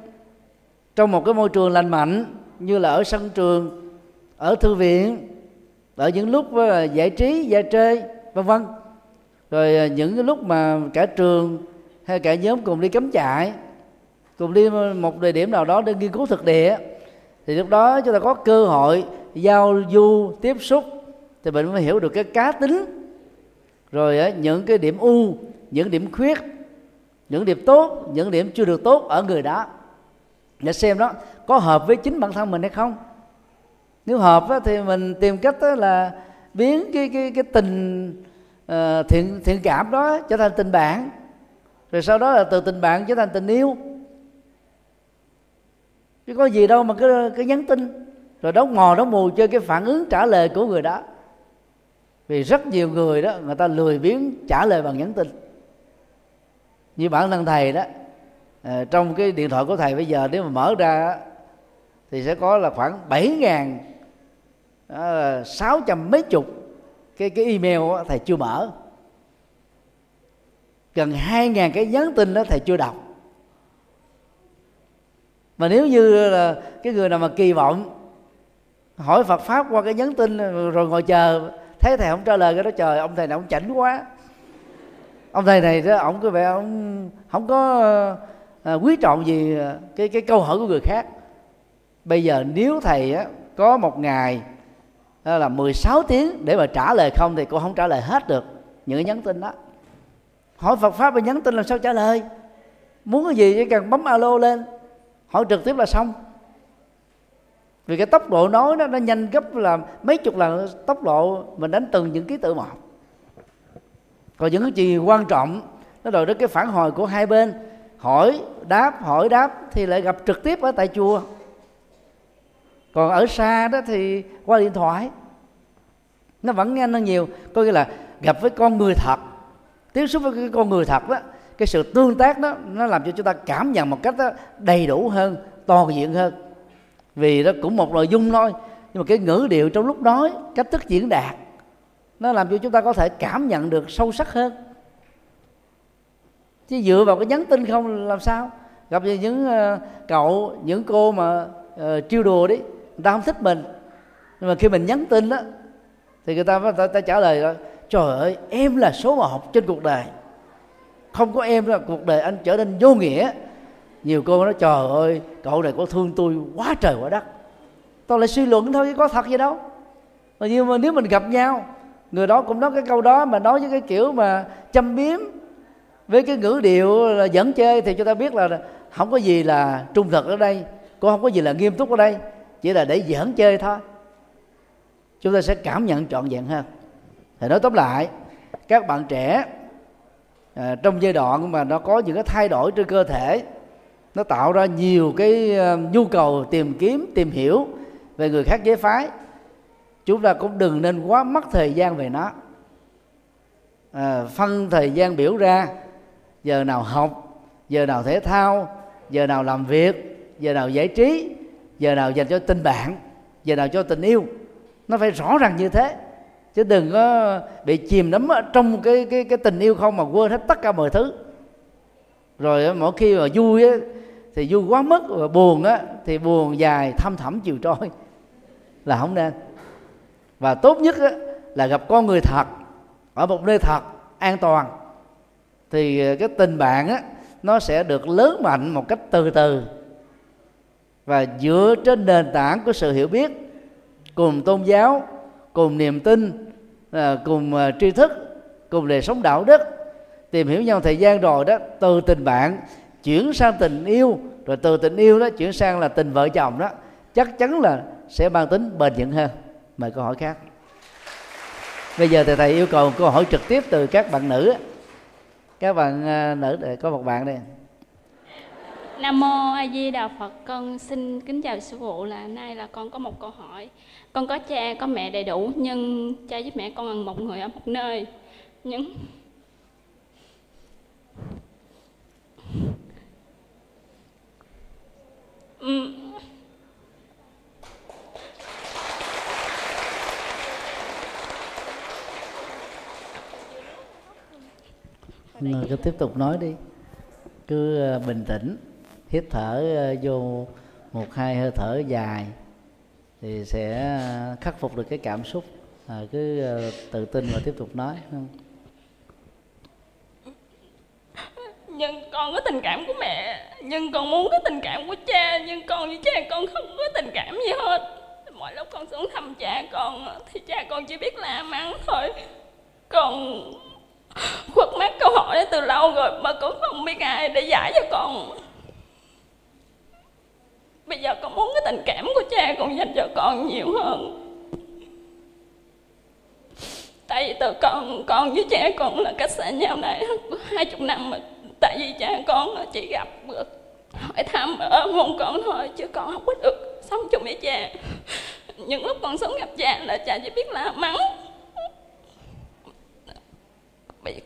trong một cái môi trường lành mạnh, như là ở sân trường, ở thư viện, ở những lúc giải trí, giải chơi, vân vân. Rồi những cái lúc mà cả trường hay cả nhóm cùng đi cắm trại, cùng đi một địa điểm nào đó để nghiên cứu thực địa, thì lúc đó chúng ta có cơ hội giao du, tiếp xúc, thì mình mới hiểu được cái cá tính, rồi những cái điểm ưu, những điểm khuyết, những điểm tốt, những điểm chưa được tốt ở người đó, để xem đó có hợp với chính bản thân mình hay không. Nếu hợp thì mình tìm cách là biến cái cái cái tình thiện thiện cảm đó trở thành tình bạn, rồi sau đó là từ tình bạn trở thành tình yêu. Chứ có gì đâu mà cứ cứ nhắn tin rồi đóng mò đóng mù chơi cái phản ứng trả lời của người đó. Vì rất nhiều người đó, người ta lười biếng trả lời bằng nhắn tin. Như bản thân thầy đó, trong cái điện thoại của thầy bây giờ nếu mà mở ra thì sẽ có là khoảng bảy nghìn sáu trăm mấy chục cái cái email đó, thầy chưa mở, gần hai nghìn cái nhắn tin đó thầy chưa đọc. Mà nếu như là cái người nào mà kỳ vọng hỏi Phật pháp qua cái nhắn tin rồi ngồi chờ, thấy thầy không trả lời cái đó, trời, ông thầy này ông chảnh quá, ông thầy này đó, ông cứ vậy, ông không có à, quý trọng gì cái cái câu hỏi của người khác. Bây giờ nếu thầy á, có một ngày là mười sáu tiếng để mà trả lời không thì cô không trả lời hết được những cái nhắn tin đó. Hỏi Phật pháp và nhắn tin làm sao trả lời? Muốn cái gì chỉ cần bấm alo lên, hỏi trực tiếp là xong. Vì cái tốc độ nói đó, nó nhanh gấp là mấy chục lần tốc độ mình đánh từng những ký tự một. Còn những cái gì quan trọng nó đòi đến cái phản hồi của hai bên, hỏi đáp hỏi đáp thì lại gặp trực tiếp ở tại chùa. Còn ở xa đó thì qua điện thoại, nó vẫn nghe nó nhiều. Có nghĩa là gặp với con người thật, tiếp xúc với cái con người thật đó, cái sự tương tác đó nó làm cho chúng ta cảm nhận một cách đó, đầy đủ hơn, toàn diện hơn. Vì nó cũng một nội dung thôi, nhưng mà cái ngữ điệu trong lúc nói, cách thức diễn đạt, nó làm cho chúng ta có thể cảm nhận được sâu sắc hơn. Chứ dựa vào cái nhắn tin không làm sao. Gặp những cậu, những cô mà uh, trêu đùa đi, người ta không thích mình, nhưng mà khi mình nhắn tin đó thì người ta, ta, ta trả lời: trời ơi, em là số một trên cuộc đời, không có em là cuộc đời anh trở nên vô nghĩa. Nhiều cô nói: trời ơi, cậu này có thương tôi quá trời quá đất. Tôi lại suy luận thôi chứ có thật gì đâu. Nhưng mà nếu mình gặp nhau, người đó cũng nói cái câu đó mà nói với cái kiểu mà châm biếm, với cái ngữ điệu là dẫn chơi, thì chúng ta biết là không có gì là trung thực ở đây, cũng không có gì là nghiêm túc ở đây, chỉ là để dẫn chơi thôi. Chúng ta sẽ cảm nhận trọn vẹn hơn. Thì nói tóm lại, các bạn trẻ à, trong giai đoạn mà nó có những cái thay đổi trên cơ thể, nó tạo ra nhiều cái nhu cầu tìm kiếm, tìm hiểu về người khác giới phái. Chúng ta cũng đừng nên quá mất thời gian về nó. À, phân thời gian biểu ra, giờ nào học, giờ nào thể thao, giờ nào làm việc, giờ nào giải trí, giờ nào dành cho tình bạn, giờ nào cho tình yêu. Nó phải rõ ràng như thế, chứ đừng có bị chìm đắm trong cái cái cái tình yêu không mà quên hết tất cả mọi thứ. Rồi mỗi khi mà vui ấy, Thì vui quá mức và buồn á, thì buồn dài thăm thẳm chiều trôi là không nên. Và tốt nhất á, là gặp con người thật, ở một nơi thật, an toàn, thì cái tình bạn á, nó sẽ được lớn mạnh một cách từ từ, và dựa trên nền tảng của sự hiểu biết cùng tôn giáo, cùng niềm tin, cùng tri thức, cùng đời sống đạo đức, tìm hiểu nhau thời gian rồi đó, từ tình bạn chuyển sang tình yêu, rồi từ tình yêu đó chuyển sang là tình vợ chồng đó, chắc chắn là sẽ mang tính bền vững hơn. Mời câu hỏi khác. Bây giờ thầy thầy yêu cầu câu hỏi trực tiếp từ các bạn nữ. Các bạn nữ, có một bạn đây. Nam Mô A Di Đà Phật. Con xin kính chào sư phụ. Là nay là con có một câu hỏi. Con có cha có mẹ đầy đủ, nhưng cha với mẹ con là một người ở một nơi. Nhưng uhm. Người cứ tiếp tục nói đi, cứ bình tĩnh, hít thở vô một hai hơi thở dài thì sẽ khắc phục được cái cảm xúc. À, cứ tự tin và tiếp tục nói. Nhưng con có tình cảm của mẹ, nhưng con muốn có tình cảm của cha, nhưng con với cha con không có tình cảm gì hết. Mỗi lúc con xuống thăm cha con thì cha con chỉ biết la mắng thôi. Con khuất mắt câu hỏi đó từ lâu rồi mà cũng không biết ai để giải cho con. Bây giờ con muốn cái tình cảm của cha con dành cho con nhiều hơn. Tại vì từ con con với cha con là cách xa nhau này hai chục năm mà. Tại vì cha con chỉ gặp được hỏi thăm ở môn con thôi, chứ con không có được sống chung với cha. Những lúc con sống gặp cha là cha chỉ biết là mắng.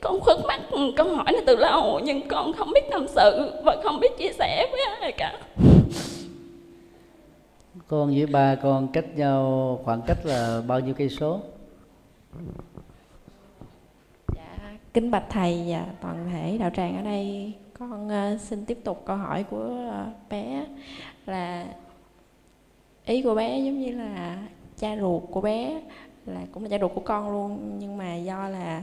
Con khuất mắt câu hỏi này từ lâu, nhưng con không biết tâm sự và không biết chia sẻ với ai cả. Con với ba con cách nhau khoảng cách là bao nhiêu cây số? Dạ, kính bạch thầy và toàn thể đạo tràng ở đây, con xin tiếp tục câu hỏi của bé. Là ý của bé giống như là cha ruột của bé là cũng là cha ruột của con luôn, nhưng mà do là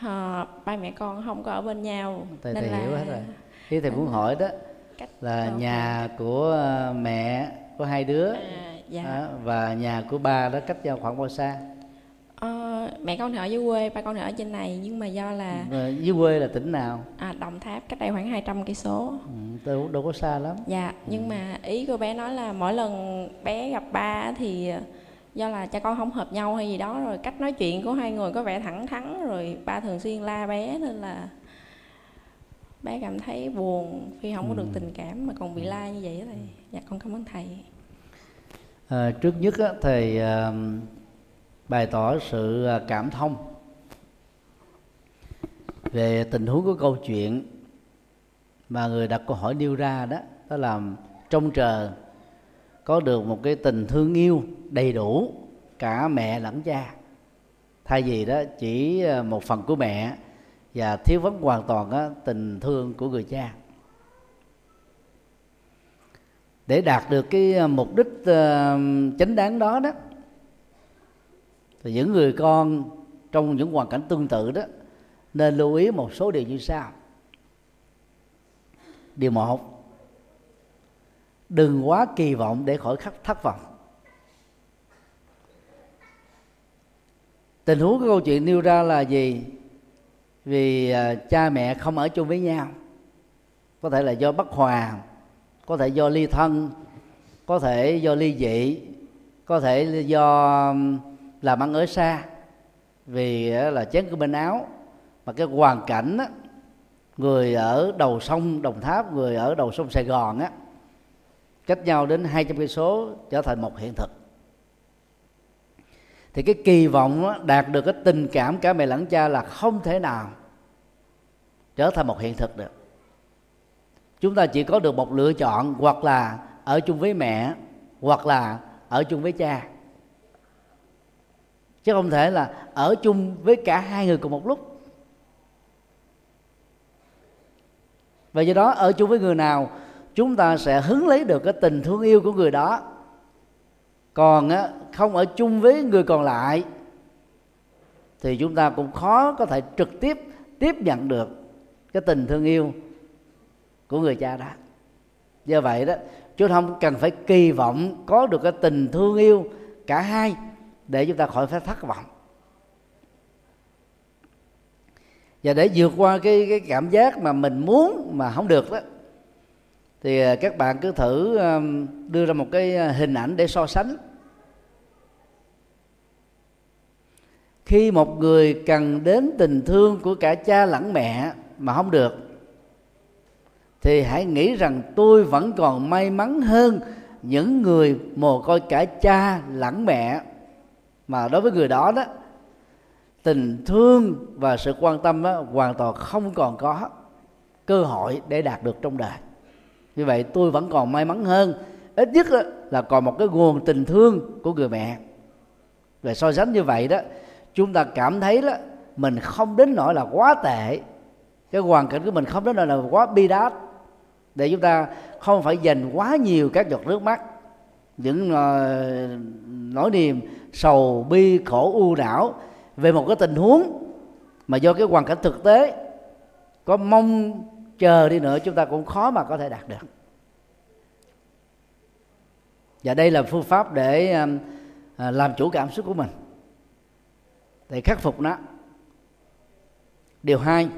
Họ, ba mẹ con không có ở bên nhau. Thầy, nên thầy là hiểu hết rồi. Thế thầy muốn hỏi đó là nhà của mẹ của hai đứa à, dạ. à, và nhà của ba đó cách nhau khoảng bao xa? À, mẹ con thì ở dưới quê, ba con thì ở trên này, nhưng mà do là à, dưới quê là tỉnh nào? À, Đồng Tháp, cách đây khoảng hai trăm cây số. Ừ, đâu có xa lắm. Dạ, nhưng ừ. mà ý của bé nói là mỗi lần bé gặp ba thì do là cha con không hợp nhau hay gì đó, rồi cách nói chuyện của hai người có vẻ thẳng thắn, rồi ba thường xuyên la bé, nên là bé cảm thấy buồn khi không có được tình cảm mà còn bị la như vậy. Thầy, dạ con cảm ơn thầy. À, trước nhất á, thầy à, bày tỏ sự cảm thông về tình huống của câu chuyện mà người đặt câu hỏi nêu ra đó, đó là trông chờ có được một cái tình thương yêu đầy đủ cả mẹ lẫn cha, thay vì đó chỉ một phần của mẹ và thiếu vắng hoàn toàn đó, tình thương của người cha. Để đạt được cái mục đích uh, chính đáng đó đó, thì những người con trong những hoàn cảnh tương tự đó nên lưu ý một số điều như sau. Điều một, đừng quá kỳ vọng để khỏi thất vọng. Tình huống của câu chuyện nêu ra là gì? Vì cha mẹ không ở chung với nhau, có thể là do bất hòa, có thể do ly thân, có thể do ly dị, có thể do làm ăn ở xa, vì là chén của bên áo. Mà cái hoàn cảnh đó, người ở đầu sông Đồng Tháp, người ở đầu sông Sài Gòn á, cách nhau đến hai trăm cây số trở thành một hiện thực. Thì cái kỳ vọng đó, đạt được cái tình cảm cả mẹ lẫn cha là không thể nào trở thành một hiện thực được. Chúng ta chỉ có được một lựa chọn, hoặc là ở chung với mẹ, hoặc là ở chung với cha, chứ không thể là ở chung với cả hai người cùng một lúc. Và do đó ở chung với người nào chúng ta sẽ hứng lấy được cái tình thương yêu của người đó. Còn không ở chung với người còn lại thì chúng ta cũng khó có thể trực tiếp tiếp nhận được cái tình thương yêu của người cha đó. Do vậy đó, chúng ta không cần phải kỳ vọng có được cái tình thương yêu cả hai để chúng ta khỏi phải thất vọng. Và để vượt qua cái, cái cảm giác mà mình muốn mà không được đó, thì các bạn cứ thử đưa ra một cái hình ảnh để so sánh. Khi một người cần đến tình thương của cả cha lẫn mẹ mà không được, thì hãy nghĩ rằng tôi vẫn còn may mắn hơn những người mồ côi cả cha lẫn mẹ, mà đối với người đó đó, tình thương và sự quan tâm đó, hoàn toàn không còn có cơ hội để đạt được trong đời. Như vậy tôi vẫn còn may mắn hơn, ít nhất là còn một cái nguồn tình thương của người mẹ. Về so sánh như vậy đó, chúng ta cảm thấy đó mình không đến nỗi là quá tệ, cái hoàn cảnh của mình không đến nỗi là quá bi đát để chúng ta không phải dành quá nhiều các giọt nước mắt, những uh, nỗi niềm sầu bi khổ u não về một cái tình huống mà do cái hoàn cảnh thực tế có mong chờ đi nữa chúng ta cũng khó mà có thể đạt được. Và đây là phương pháp để uh, làm chủ cảm xúc của mình, để khắc phục nó. Điều hai,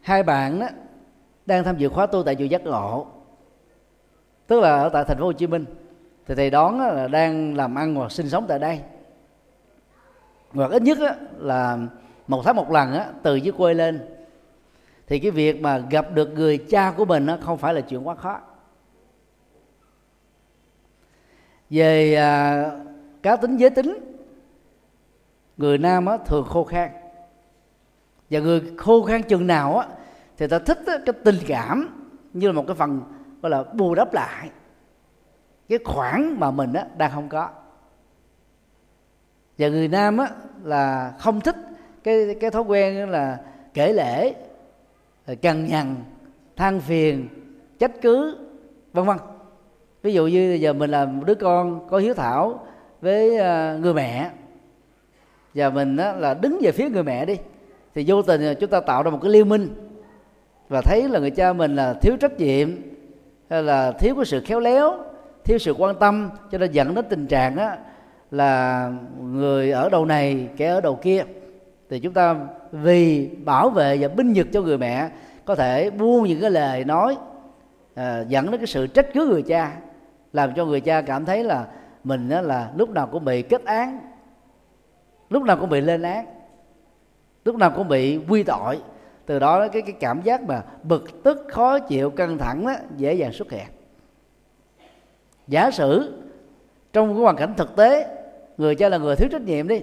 hai bạn đó đang tham dự khóa tu tại chùa Giác Ngộ, tức là ở tại Thành phố Hồ Chí Minh, thì thầy đoán là đang làm ăn hoặc sinh sống tại đây, hoặc ít nhất là một tháng một lần từ dưới quê lên, thì cái việc mà gặp được người cha của mình không phải là chuyện quá khó. Về cá tính giới tính, người nam thường khô khan, và người khô khan chừng nào á thì ta thích cái tình cảm như là một cái phần gọi là bù đắp lại cái khoảng mà mình á đang không có. Và người nam á là không thích cái cái thói quen là kể lể, cằn nhằn, than phiền, trách cứ, vân vân. Ví dụ như giờ mình là một đứa con có hiếu thảo với người mẹ, và mình á là đứng về phía người mẹ đi, thì vô tình chúng ta tạo ra một cái liên minh và thấy là người cha mình là thiếu trách nhiệm, hay là thiếu cái sự khéo léo, thiếu sự quan tâm, cho nên dẫn đến tình trạng á là người ở đầu này kẻ ở đầu kia. Thì chúng ta vì bảo vệ và binh vực cho người mẹ có thể buông những cái lời nói à, dẫn đến cái sự trách cứ người cha, làm cho người cha cảm thấy là mình á là lúc nào cũng bị kết án, lúc nào cũng bị lên án, lúc nào cũng bị quy tội. Từ đó cái, cái cảm giác mà bực tức, khó chịu, căng thẳng đó, dễ dàng xuất hiện. Giả sử trong cái hoàn cảnh thực tế, người cha là người thiếu trách nhiệm đi,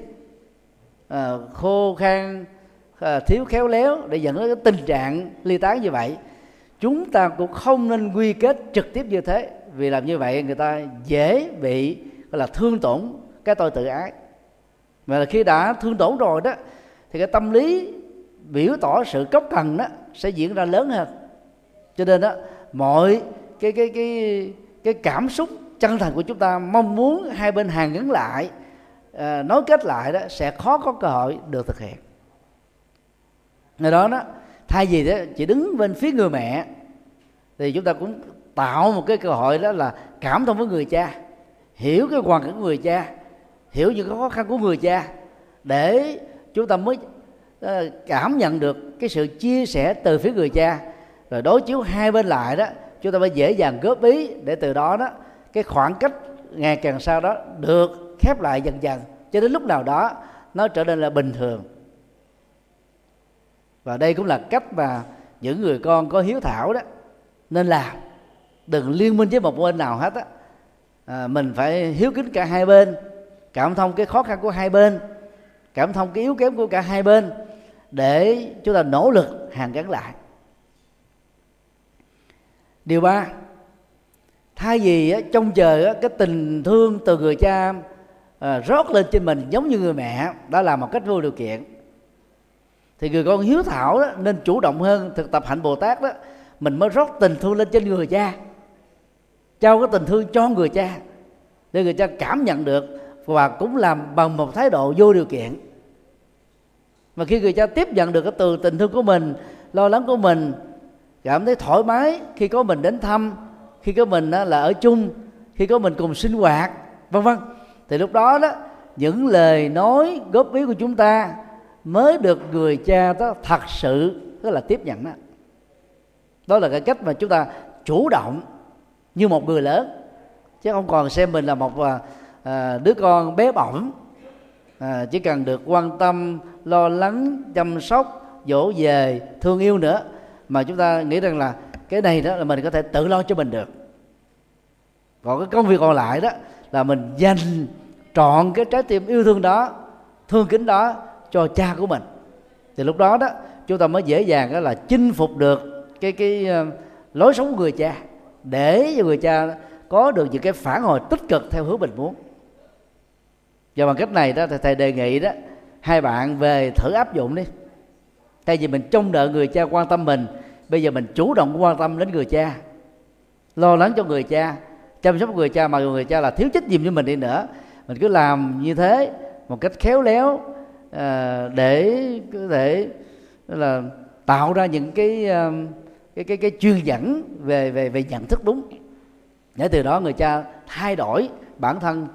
à, khô khan, à, thiếu khéo léo, để dẫn đến cái tình trạng ly tán như vậy, chúng ta cũng không nên quy kết trực tiếp như thế, vì làm như vậy người ta dễ bị gọi là thương tổn cái tôi tự ái. Mà là khi đã thương tổn rồi đó, thì cái tâm lý biểu tỏ sự cốc cần đó sẽ diễn ra lớn hơn. Cho nên đó, mọi cái cái cái cái cảm xúc chân thành của chúng ta mong muốn hai bên hàn gắn lại, à, nối kết lại đó sẽ khó có cơ hội được thực hiện. Người đó đó, thay vì đó chỉ đứng bên phía người mẹ, thì chúng ta cũng tạo một cái cơ hội đó là cảm thông với người cha, hiểu cái hoàn cảnh của người cha, hiểu những cái khó khăn của người cha, để chúng ta mới cảm nhận được cái sự chia sẻ từ phía người cha. Rồi đối chiếu hai bên lại đó, chúng ta mới dễ dàng góp ý, để từ đó đó cái khoảng cách ngày càng sau đó được khép lại dần dần, cho đến lúc nào đó nó trở nên là bình thường. Và đây cũng là cách mà những người con có hiếu thảo đó nên làm, đừng liên minh với một bên nào hết á. À, mình phải hiếu kính cả hai bên, cảm thông cái khó khăn của hai bên, cảm thông cái yếu kém của cả hai bên, để chúng ta nỗ lực hàn gắn lại. Điều ba, thay vì trông chờ cái tình thương từ người cha rót lên trên mình giống như người mẹ đã làm một cách vô điều kiện, thì người con hiếu thảo đó nên chủ động hơn, thực tập hạnh Bồ Tát đó, mình mới rót tình thương lên trên người cha, trao cái tình thương cho người cha để người cha cảm nhận được và cũng làm bằng một thái độ vô điều kiện. Mà khi người cha tiếp nhận được cái từ tình thương của mình, lo lắng của mình, cảm thấy thoải mái khi có mình đến thăm, khi có mình là ở chung, khi có mình cùng sinh hoạt, vân vân, thì lúc đó đó những lời nói góp ý của chúng ta mới được người cha đó thật sự tức là tiếp nhận đó. Đó là cái cách mà chúng ta chủ động như một người lớn, chứ không còn xem mình là một à, đứa con bé bỏng, à, chỉ cần được quan tâm, lo lắng, chăm sóc, dỗ về, thương yêu nữa, mà chúng ta nghĩ rằng là cái này đó là mình có thể tự lo cho mình được. Còn cái công việc còn lại đó là mình dành trọn cái trái tim yêu thương đó, thương kính đó cho cha của mình. Thì lúc đó đó chúng ta mới dễ dàng đó là chinh phục được cái cái uh, lối sống của người cha, để cho người cha có được những cái phản hồi tích cực theo hướng mình muốn. Và bằng cách này đó thì thầy đề nghị đó hai bạn về thử áp dụng đi. Tại vì mình trông đợi người cha quan tâm mình, bây giờ mình chủ động quan tâm đến người cha, lo lắng cho người cha, chăm sóc người cha, mà người cha là thiếu trách nhiệm cho mình đi nữa, mình cứ làm như thế một cách khéo léo à, để có thể là tạo ra những cái cái cái, cái chuyên dẫn về về về nhận thức đúng, để từ đó người cha thay đổi bản thân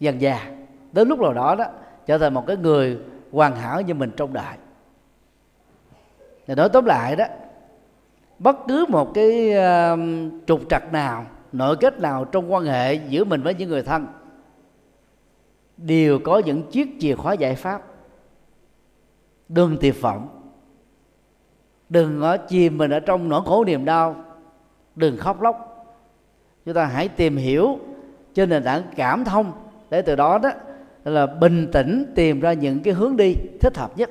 dần dà, đến lúc nào đó đó trở thành một cái người hoàn hảo như mình trong đời. Thì nói tóm lại đó, bất cứ một cái uh, trục trặc nào, nội kết nào trong quan hệ giữa mình với những người thân đều có những chiếc chìa khóa giải pháp. Đừng tuyệt vọng, đừng có chìm mình ở trong nỗi khổ niềm đau, đừng khóc lóc. Chúng ta hãy tìm hiểu trên nền tảng cảm thông, để từ đó đó là bình tĩnh tìm ra những cái hướng đi thích hợp nhất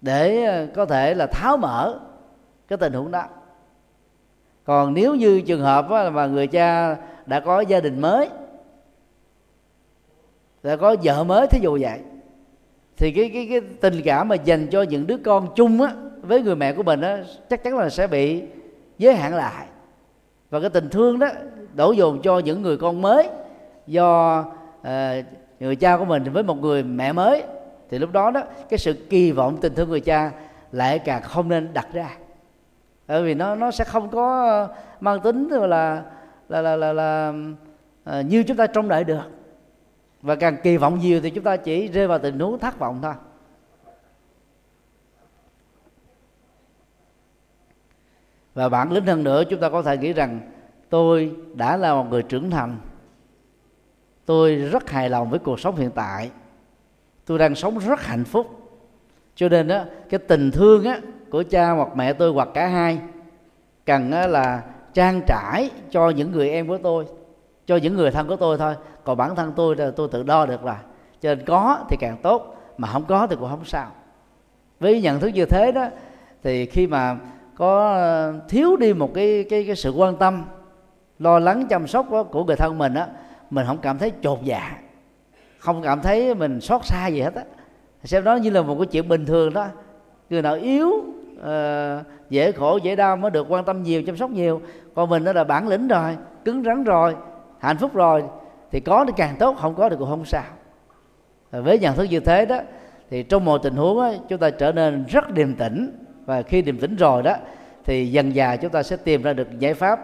để có thể là tháo mở cái tình huống đó. Còn nếu như trường hợp mà người cha đã có gia đình mới, đã có vợ mới, thí dụ vậy, thì cái cái cái tình cảm mà dành cho những đứa con chung á, với người mẹ của mình á, chắc chắn là sẽ bị giới hạn lại. Và cái tình thương đó đổ dồn cho những người con mới do uh, người cha của mình với một người mẹ mới, thì lúc đó đó cái sự kỳ vọng tình thương người cha lại càng không nên đặt ra, bởi vì nó nó sẽ không có mang tính là là là là, là, là à, như chúng ta trông đợi được, và càng kỳ vọng nhiều thì chúng ta chỉ rơi vào tình huống thất vọng thôi. Và bản lĩnh hơn nữa, chúng ta có thể nghĩ rằng tôi đã là một người trưởng thành, tôi rất hài lòng với cuộc sống hiện tại, tôi đang sống rất hạnh phúc, cho nên đó, cái tình thương á, của cha hoặc mẹ tôi hoặc cả hai cần á, là trang trải cho những người em của tôi, cho những người thân của tôi thôi. Còn bản thân tôi là tôi tự đo được rồi, cho nên có thì càng tốt, mà không có thì cũng không sao. Với nhận thức như thế đó, thì khi mà có thiếu đi một cái, cái, cái sự quan tâm, lo lắng, chăm sóc đó, của người thân mình á, mình không cảm thấy chột dạ, không cảm thấy mình xót xa gì hết á, xem đó như là một cái chuyện bình thường đó. Người nào yếu, uh, dễ khổ, dễ đau mới được quan tâm nhiều, chăm sóc nhiều. Còn mình đó là bản lĩnh rồi, cứng rắn rồi, hạnh phúc rồi, thì có thì càng tốt, không có thì cũng không sao. Và với nhận thức như thế đó, thì trong mọi tình huống đó, chúng ta trở nên rất điềm tĩnh. Và khi điềm tĩnh rồi đó, thì dần dà chúng ta sẽ tìm ra được giải pháp,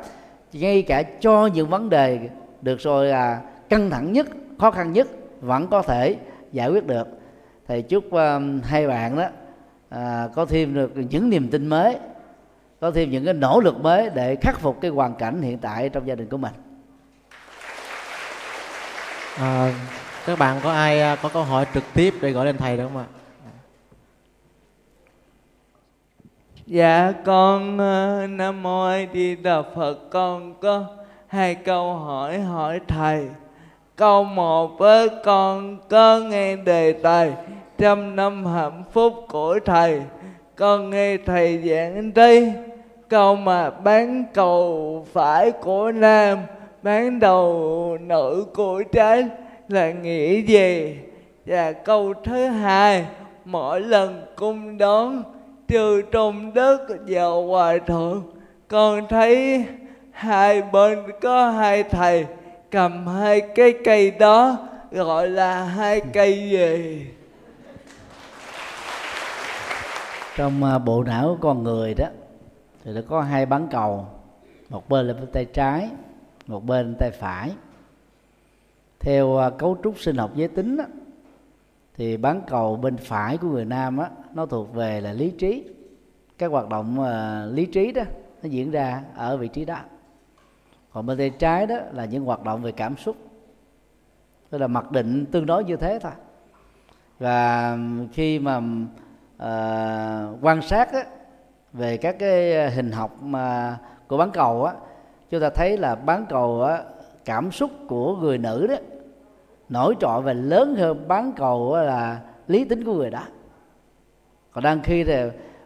ngay cả cho những vấn đề được rồi là căng thẳng nhất, khó khăn nhất vẫn có thể giải quyết được. Thầy chúc um, hai bạn đó à, có thêm được những niềm tin mới, có thêm những cái nỗ lực mới để khắc phục cái hoàn cảnh hiện tại trong gia đình của mình. À, các bạn có ai có câu hỏi trực tiếp để gọi lên thầy được không ạ? Dạ con Nam Mô A Di Đà Phật, con có hai câu hỏi hỏi thầy. Câu một, với con có nghe đề tài trăm năm hạnh phúc của thầy, con nghe thầy giảng đi câu mà bán cầu phải của nam, bán đầu nữ của trái là nghĩa gì? Và câu thứ hai, mỗi lần cung đón trừ trong đất vào hòa thượng. Con thấy hai bên có hai thầy cầm hai cái cây đó, gọi là hai cây gì? Trong bộ não của con người đó thì nó có hai bán cầu, một bên là bên tay trái, một bên tay phải. Theo cấu trúc sinh học giới tính đó, thì bán cầu bên phải của người nam đó, nó thuộc về là lý trí. Các hoạt động uh, lý trí đó nó diễn ra ở vị trí đó. Còn bên tay trái đó là những hoạt động về cảm xúc, tức là mặc định tương đối như thế thôi. Và khi mà uh, quan sát đó, về các cái hình học mà của bán cầu á, chúng ta thấy là bán cầu á, cảm xúc của người nữ đó nổi trội và lớn hơn bán cầu là lý tính của người đó. Còn đang khi thì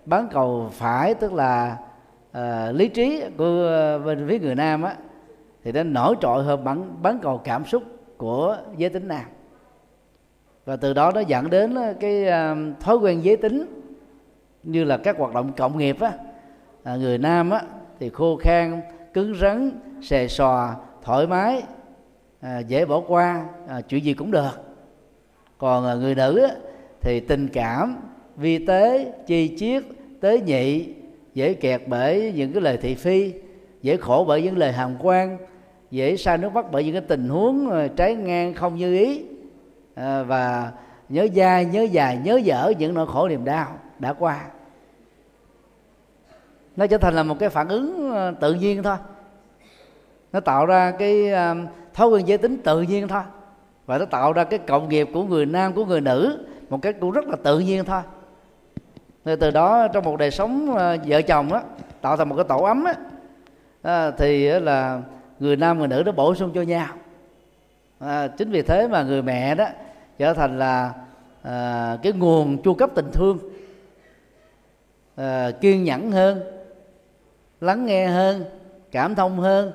bán cầu phải, tức là uh, lý trí của uh, bên phía người nam á, thì nó nổi trội hơn bán, bán cầu cảm xúc của giới tính nam. Và từ đó nó dẫn đến cái uh, thói quen giới tính, như là các hoạt động cộng nghiệp á. À, người nam á thì khô khan, cứng rắn, xề xòa, thoải mái, à, dễ bỏ qua, à, chuyện gì cũng được. Còn à, người nữ á, thì tình cảm, vi tế, chi chiết, tế nhị, dễ kẹt bởi những cái lời thị phi, dễ khổ bởi những lời hàm quan, dễ sa nước mắt bởi những cái tình huống trái ngang không như ý, à, và nhớ dai, nhớ dài, nhớ dở những nỗi khổ niềm đau đã qua. Nó trở thành là một cái phản ứng tự nhiên thôi, nó tạo ra cái thói quen giới tính tự nhiên thôi, và nó tạo ra cái cộng nghiệp của người nam của người nữ một cách cũng rất là tự nhiên thôi. Nên từ đó trong một đời sống vợ chồng á, tạo thành một cái tổ ấm á, thì là người nam người nữ nó bổ sung cho nhau. À, chính vì thế mà người mẹ đó trở thành là à, cái nguồn chu cấp tình thương. À, kiên nhẫn hơn, lắng nghe hơn, cảm thông hơn,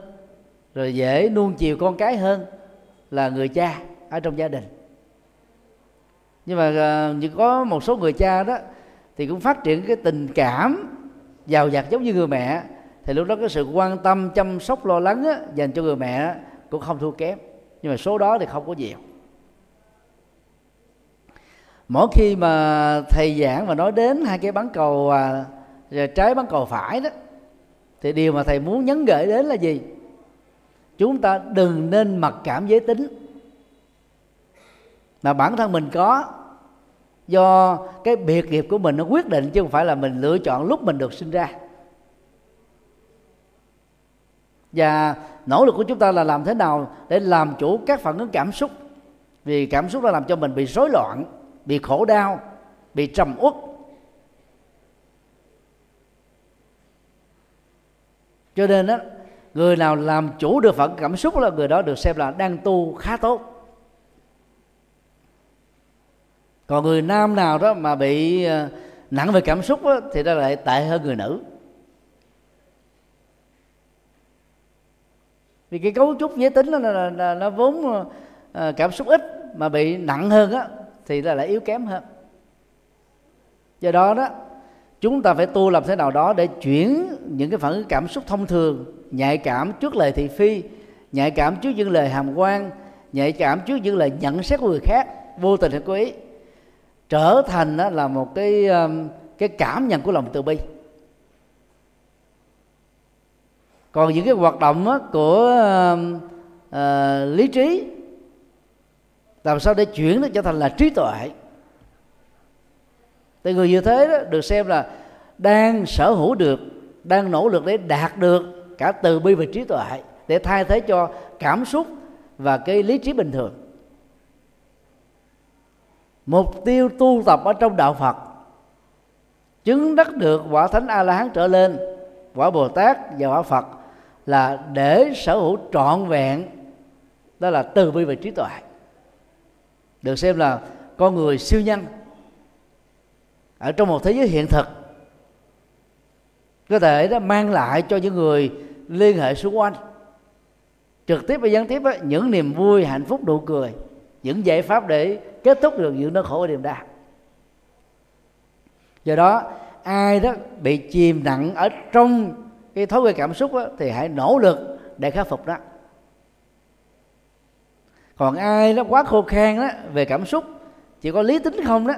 rồi dễ nuông chiều con cái hơn là người cha ở trong gia đình. Nhưng mà à, có một số người cha đó thì cũng phát triển cái tình cảm giàu dạt giống như người mẹ, thì lúc đó cái sự quan tâm, chăm sóc, lo lắng á, dành cho người mẹ đó, cũng không thua kém. Nhưng mà số đó thì không có nhiều. Mỗi khi mà thầy giảng và nói đến hai cái bán cầu à, trái bán cầu phải đó, thì điều mà thầy muốn nhấn gợi đến là gì? Chúng ta đừng nên mặc cảm giới tính mà bản thân mình có, do cái biệt nghiệp của mình nó quyết định, chứ không phải là mình lựa chọn lúc mình được sinh ra. Và nỗ lực của chúng ta là làm thế nào để làm chủ các phản ứng cảm xúc, vì cảm xúc đã làm cho mình bị rối loạn, bị khổ đau, bị trầm uất. Cho nên đó, người nào làm chủ được phản cảm xúc là người đó được xem là đang tu khá tốt. Còn người nam nào đó mà bị nặng về cảm xúc đó, thì nó lại tệ hơn người nữ. Vì cái cấu trúc giới tính đó là, là, là, nó vốn cảm xúc ít, mà bị nặng hơn á thì là lại yếu kém hơn. Do đó đó, chúng ta phải tu làm thế nào đó để chuyển những cái phản ứng cảm xúc thông thường, nhạy cảm trước lời thị phi, nhạy cảm trước những lời hàm quan, nhạy cảm trước những lời nhận xét của người khác vô tình hay cố ý, trở thành đó là một cái cái cảm nhận của lòng từ bi. Còn những cái hoạt động của uh, lý trí, làm sao để chuyển nó trở thành là trí tuệ. Thì người như thế đó được xem là đang sở hữu được, đang nỗ lực để đạt được cả từ bi và trí tuệ, để thay thế cho cảm xúc và cái lý trí bình thường. Mục tiêu tu tập ở trong đạo Phật, chứng đắc được quả thánh A La Hán trở lên, quả Bồ Tát và quả Phật, là để sở hữu trọn vẹn, đó là từ bi và trí tuệ, được xem là con người siêu nhân ở trong một thế giới hiện thực, có thể đó mang lại cho những người liên hệ xung quanh trực tiếp và gián tiếp đó, những niềm vui, hạnh phúc, nụ cười, những giải pháp để kết thúc được những nỗi khổ và niềm đau. Do đó ai đó bị chìm nặng ở trong cái thói quen cảm xúc đó, thì hãy nỗ lực để khắc phục đó. Còn ai nó quá khô khan đó về cảm xúc, chỉ có lý tính không đó,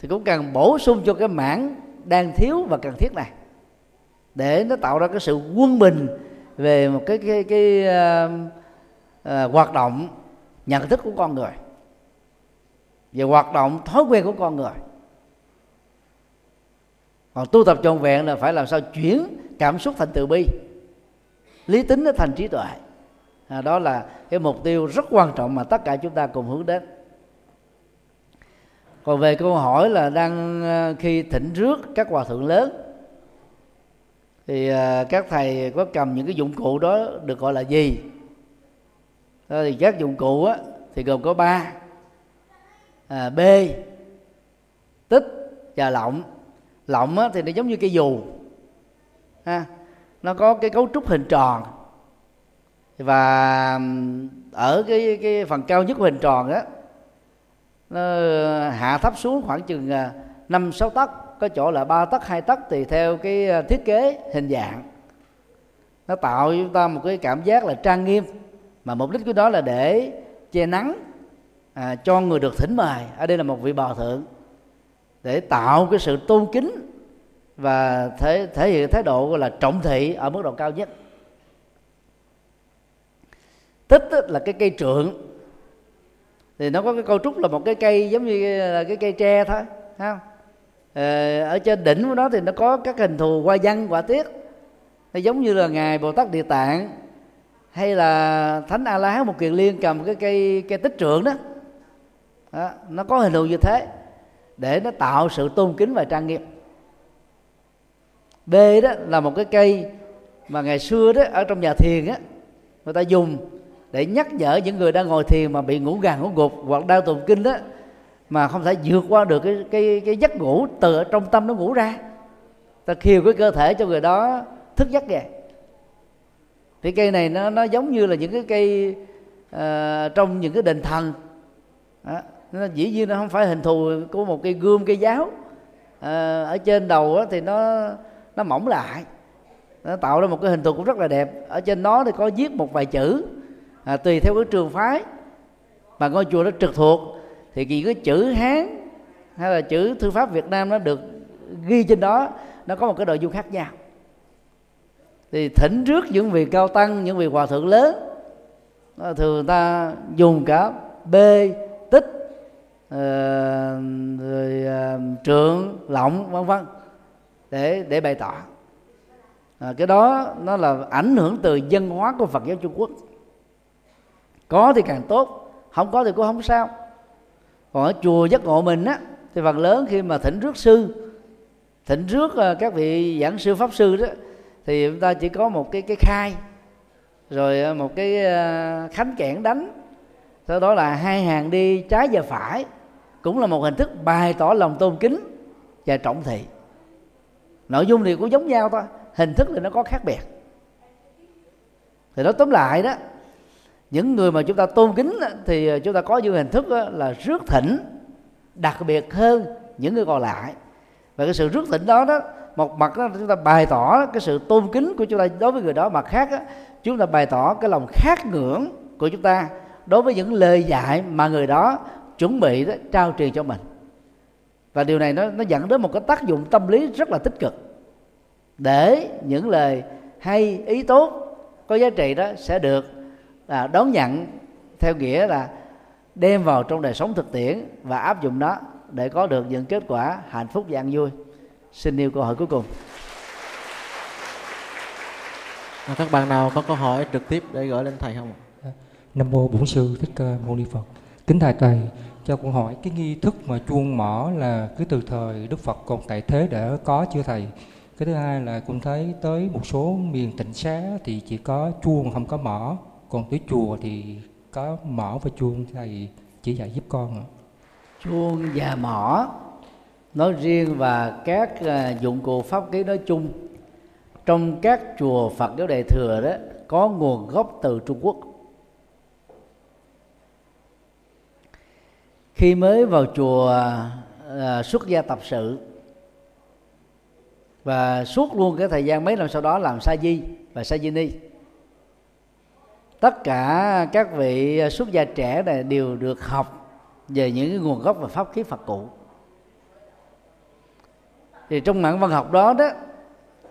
thì cũng cần bổ sung cho cái mảng đang thiếu và cần thiết này, để nó tạo ra cái sự quân bình về một cái cái, cái uh, uh, hoạt động nhận thức của con người, về hoạt động thói quen của con người. Còn tu tập trọn vẹn là phải làm sao chuyển cảm xúc thành từ bi, lý tính nó thành trí tuệ. À, đó là cái mục tiêu rất quan trọng mà tất cả chúng ta cùng hướng đến. Còn về câu hỏi là đang khi thỉnh rước các hòa thượng lớn, thì các thầy có cầm những cái dụng cụ đó được gọi là gì? Đó thì các dụng cụ á, thì gồm có ba, à, bê, tích và lọng. Lọng á, thì nó giống như cây dù, ha, nó có cái cấu trúc hình tròn, và ở cái cái phần cao nhất của hình tròn đó nó hạ thấp xuống khoảng chừng năm sáu tấc, có chỗ là ba tấc hai tấc tùy theo cái thiết kế hình dạng. Nó tạo cho chúng ta một cái cảm giác là trang nghiêm, mà mục đích của đó là để che nắng à, cho người được thỉnh mời ở đây là một vị bào thượng, để tạo cái sự tôn kính và thể thể hiện thái độ gọi là trọng thị ở mức độ cao nhất. Tích là cái cây trượng, thì nó có cái cấu trúc là một cái cây giống như là cái cây tre thôi, không? Ở trên đỉnh của nó thì nó có các hình thù hoa văn quả tiết, nó giống như là ngài Bồ Tát Địa Tạng hay là thánh A La Hán một Kiền Liên cầm cái cây cây tích trượng đó. Đó, nó có hình thù như thế để nó tạo sự tôn kính và trang nghiêm. Bê đó là một cái cây mà ngày xưa đó ở trong nhà thiền á, người ta dùng để nhắc nhở những người đang ngồi thiền mà bị ngủ gàn ngủ gục hoặc đau tụng kinh đó, mà không thể vượt qua được cái cái cái giấc ngủ từ ở trong tâm nó ngủ ra, ta khiêu cái cơ thể cho người đó thức giấc về. Thì cây này nó nó giống như là những cái cây uh, trong những cái đền thần đó. Nó dĩ nhiên nó không phải hình thù của một cây gươm cây giáo, uh, ở trên đầu thì nó nó mỏng lại, nó tạo ra một cái hình thù cũng rất là đẹp. Ở trên nó thì có viết một vài chữ à, tùy theo cái trường phái mà ngôi chùa nó trực thuộc, thì chỉ cái chữ Hán hay là chữ thư pháp Việt Nam nó được ghi trên đó, nó có một cái nội dung khác nhau. Thì thỉnh rước những vị cao tăng, những vị hòa thượng lớn, thường người ta dùng cả bê, tích, uh, rồi, uh, trượng, lọng vân vân để để bày tỏ. À, cái đó nó là ảnh hưởng từ dân hóa của Phật giáo Trung Quốc. Có thì càng tốt, không có thì cũng không sao. Còn ở chùa Giác Ngộ mình á, thì phần lớn khi mà thỉnh rước sư, thỉnh rước các vị giảng sư pháp sư đó, thì chúng ta chỉ có một cái cái khai, rồi một cái khánh kẽn đánh, sau đó là hai hàng đi trái và phải, cũng là một hình thức bày tỏ lòng tôn kính và trọng thị. Nội dung thì cũng giống nhau thôi, hình thức thì nó có khác biệt. Thì nói tóm lại đó, những người mà chúng ta tôn kính thì chúng ta có những hình thức là rước thỉnh đặc biệt hơn những người còn lại. Và cái sự rước thỉnh đó đó, một mặt đó, chúng ta bày tỏ cái sự tôn kính của chúng ta đối với người đó, mặt khác đó, chúng ta bày tỏ cái lòng khát ngưỡng của chúng ta đối với những lời dạy mà người đó chuẩn bị đó, trao truyền cho mình. Và điều này nó, nó dẫn đến một cái tác dụng tâm lý rất là tích cực, để những lời hay ý tốt có giá trị đó sẽ được là đón nhận, theo nghĩa là đem vào trong đời sống thực tiễn và áp dụng nó để có được những kết quả hạnh phúc và an vui. Xin nêu câu hỏi cuối cùng. Các bạn nào có câu hỏi trực tiếp để gửi lên thầy không? Nam mô Bổn Sư Thích Ca Mâu Ni Phật. Kính thầy thầy, cho con hỏi cái nghi thức mà chuông mõ là cứ từ thời Đức Phật còn tại thế để có chưa thầy? Cái thứ hai là cũng thấy tới một số miền tịnh xá thì chỉ có chuông không có mỏ, còn tới chùa thì có mỏ và chuông, thầy chỉ dạy giúp con ạ. Chuông và mỏ nói riêng và các dụng cụ pháp khí nói chung trong các chùa Phật giáo Đại Thừa đó có nguồn gốc từ Trung Quốc. Khi mới vào chùa xuất gia tập sự, và suốt luôn cái thời gian mấy năm sau đó làm sa di và sa di ni. Tất cả các vị xuất gia trẻ này đều được học về những cái nguồn gốc và pháp khí Phật cụ. Thì trong mảng văn học đó đó,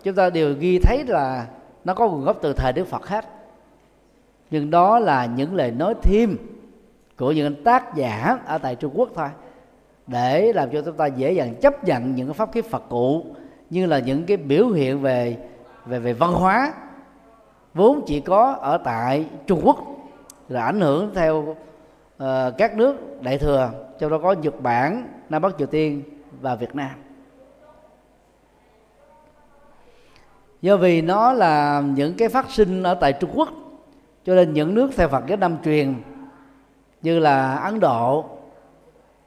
chúng ta đều ghi thấy là nó có nguồn gốc từ thời Đức Phật hết. Nhưng đó là những lời nói thêm của những tác giả ở tại Trung Quốc thôi, để làm cho chúng ta dễ dàng chấp nhận những cái pháp khí Phật cụ như là những cái biểu hiện về về về văn hóa vốn chỉ có ở tại Trung Quốc, là ảnh hưởng theo uh, các nước đại thừa, trong đó có Nhật Bản, Nam Bắc Triều Tiên và Việt Nam. Do vì nó là những cái phát sinh ở tại Trung Quốc, cho nên những nước theo Phật giáo Nam truyền như là Ấn Độ,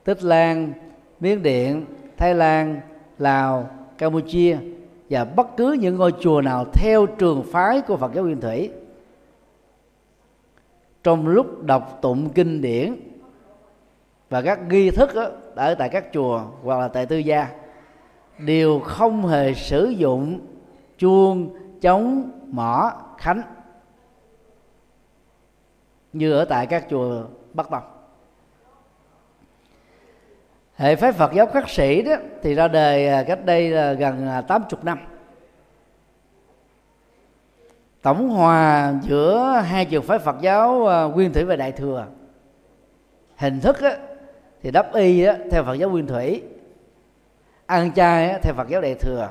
Tích Lan, Miến Điện, Thái Lan, Lào, Campuchia và bất cứ những ngôi chùa nào theo trường phái của Phật giáo Nguyên Thủy, trong lúc đọc tụng kinh điển và các nghi thức đó, ở tại các chùa hoặc là tại tư gia, đều không hề sử dụng chuông, trống, mõ, khánh như ở tại các chùa Bắc Tông. Hệ phái Phật giáo Khất Sĩ đó thì ra đời cách đây là gần tám mươi năm. Tổng hòa giữa hai trường phái Phật giáo Nguyên Thủy và Đại Thừa, hình thức đó, thì đắp y đó, theo Phật giáo Nguyên Thủy, ăn chay đó, theo Phật giáo Đại Thừa,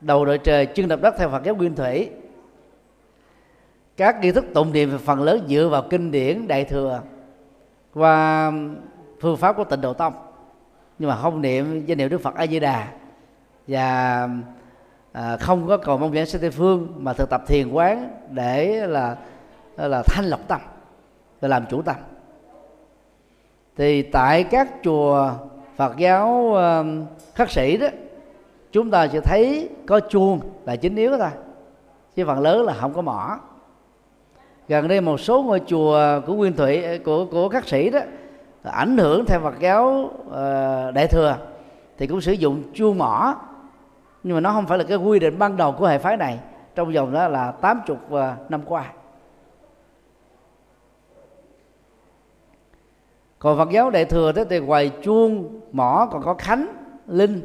đầu đội trời chân đạp đất theo Phật giáo Nguyên Thủy. Các nghi thức tụng niệm phần lớn dựa vào kinh điển Đại Thừa và phương pháp của Tịnh Độ Tông, nhưng mà không niệm danh hiệu Đức Phật A Di Đà và à, không có cầu mong vãng sanh Tây phương, mà thực tập thiền quán để là là thanh lọc tâm, để làm chủ tâm. Thì tại các chùa Phật giáo Khất Sĩ đó, chúng ta sẽ thấy có chuông là chính yếu thôi, chứ phần lớn là không có mỏ. Gần đây một số ngôi chùa của Nguyên Thủy của của Khất Sĩ đó, ảnh hưởng theo Phật giáo uh, Đại Thừa, thì cũng sử dụng chuông mỏ, nhưng mà nó không phải là cái quy định ban đầu của hệ phái này trong vòng đó là tám mươi uh, năm qua. Còn Phật giáo Đại Thừa đó, thì ngoài chuông mỏ còn có khánh, linh.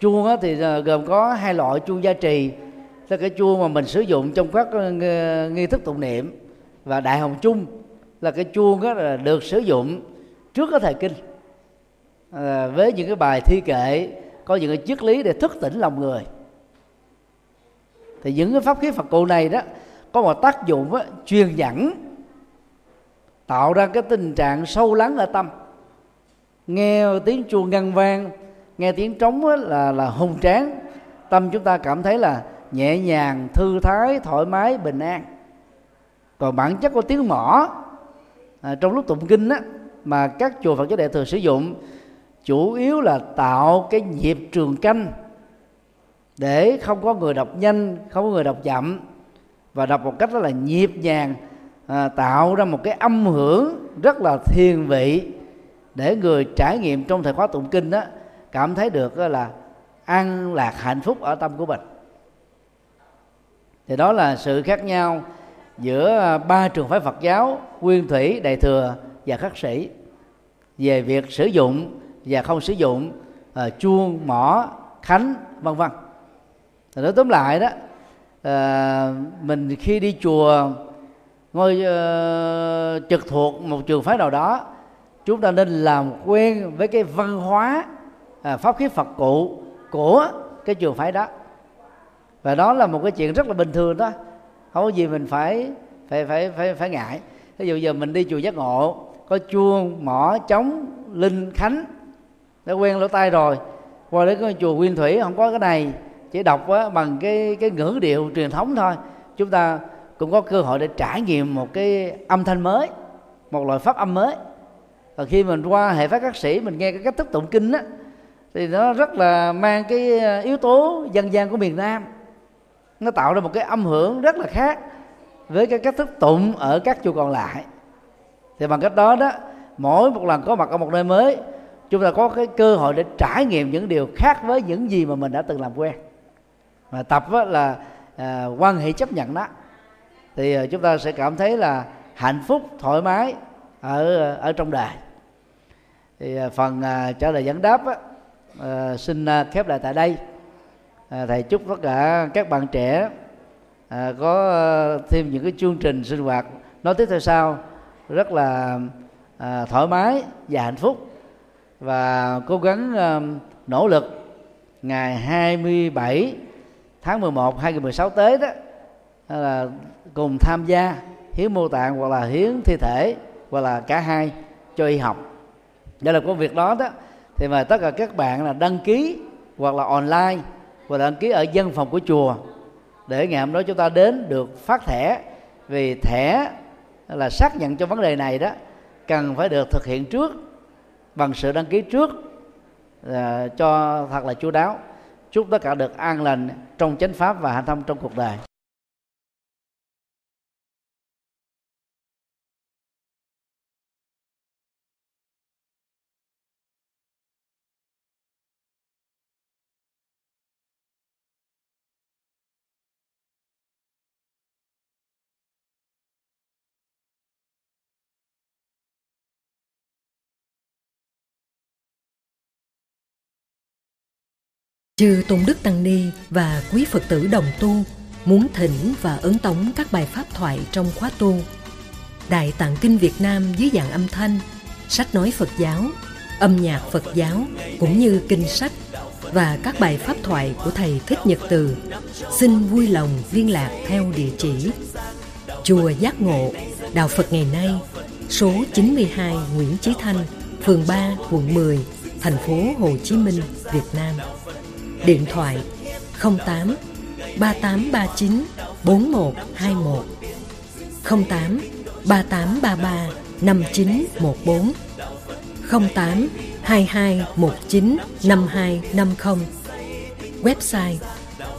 Chuông đó thì gồm có hai loại: chuông gia trì, là cái chuông mà mình sử dụng trong các nghi thức tụng niệm, và đại hồng chung là cái chuông đó là được sử dụng trước cái thời kinh à, với những cái bài thi kệ có những cái triết lý để thức tỉnh lòng người. Thì những cái pháp khí Phật cụ này đó có một tác dụng đó, truyền dẫn, tạo ra cái tình trạng sâu lắng ở tâm. Nghe tiếng chuông ngân vang, nghe tiếng trống là là hùng tráng, tâm chúng ta cảm thấy là nhẹ nhàng, thư thái, thoải mái, bình an. Còn bản chất của tiếng mõ à, trong lúc tụng kinh á, mà các chùa Phật giáo Đại Thừa sử dụng chủ yếu là tạo cái nhịp trường canh, để không có người đọc nhanh, không có người đọc chậm, và đọc một cách rất là nhịp nhàng, à, tạo ra một cái âm hưởng rất là thiền vị, để người trải nghiệm trong thời khóa tụng kinh á, cảm thấy được là an lạc hạnh phúc ở tâm của mình. Thì đó là sự khác nhau giữa ba trường phái Phật giáo Nguyên Thủy, Đại Thừa và Khất Sĩ về việc sử dụng và không sử dụng uh, chuông, mõ, khánh, vân vân. Nói tóm lại đó, uh, mình khi đi chùa, ngồi uh, trực thuộc một trường phái nào đó, chúng ta nên làm quen với cái văn hóa À, pháp khí Phật cụ của cái trường phái đó, và đó là một cái chuyện rất là bình thường đó, không có gì mình phải phải phải phải phải ngại. Ví dụ giờ mình đi chùa Giác Ngộ có chuông, mõ, trống, linh, khánh, đã quen lỗ tai rồi. Qua đến cái chùa Nguyên Thủy không có cái này, chỉ đọc á, bằng cái cái ngữ điệu truyền thống thôi, chúng ta cũng có cơ hội để trải nghiệm một cái âm thanh mới, một loại pháp âm mới. Và khi mình qua hệ phái Khất Sĩ, mình nghe cái cách thức tụng kinh á, thì nó rất là mang cái yếu tố dân gian của miền Nam, nó tạo ra một cái âm hưởng rất là khác với cái cách thức tụng ở các chùa còn lại. Thì bằng cách đó đó, mỗi một lần có mặt ở một nơi mới, chúng ta có cái cơ hội để trải nghiệm những điều khác với những gì mà mình đã từng làm quen. Mà tập là à, quan hệ chấp nhận đó, thì chúng ta sẽ cảm thấy là hạnh phúc, thoải mái ở ở trong đời. Thì phần à, trả lời vấn đáp á, à, xin khép lại tại đây. À, thầy chúc tất cả các bạn trẻ à, có thêm những cái chương trình sinh hoạt nói tiếp theo sau rất là à, thoải mái và hạnh phúc, và cố gắng à, nỗ lực ngày hai mươi bảy tháng mười một hai nghìn mười sáu tới đó, là cùng tham gia hiến mô tạng hoặc là hiến thi thể hoặc là cả hai cho y học. Để làm công việc đó đó thì mà tất cả các bạn là đăng ký hoặc là online và đăng ký ở văn phòng của chùa, để ngày hôm đó chúng ta đến được phát thẻ. Vì thẻ là xác nhận cho vấn đề này đó cần phải được thực hiện trước bằng sự đăng ký trước à, cho thật là chu đáo. Chúc tất cả được an lành trong chánh pháp và hạnh thông trong cuộc đời. Chư Tôn Đức Tăng Ni và quý Phật tử đồng tu muốn thỉnh và ấn tống các bài pháp thoại trong khóa tu Đại Tạng Kinh Việt Nam dưới dạng âm thanh, sách nói Phật giáo, âm nhạc Phật giáo cũng như kinh sách và các bài pháp thoại của Thầy Thích Nhật Từ, xin vui lòng liên lạc theo địa chỉ Chùa Giác Ngộ, Đạo Phật Ngày Nay, số chín mươi hai Nguyễn Chí Thanh, phường ba, quận mười, thành phố Hồ Chí Minh, Việt Nam. Điện thoại không tám ba tám ba chín bốn một hai một, không tám ba tám ba ba năm chín một bốn, không tám hai hai một chín năm hai năm không. Website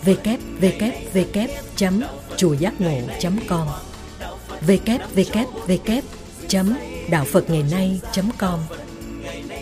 w w w chấm chùa giác ngộ chấm com, w w w chấm đạo phật ngày nay chấm com.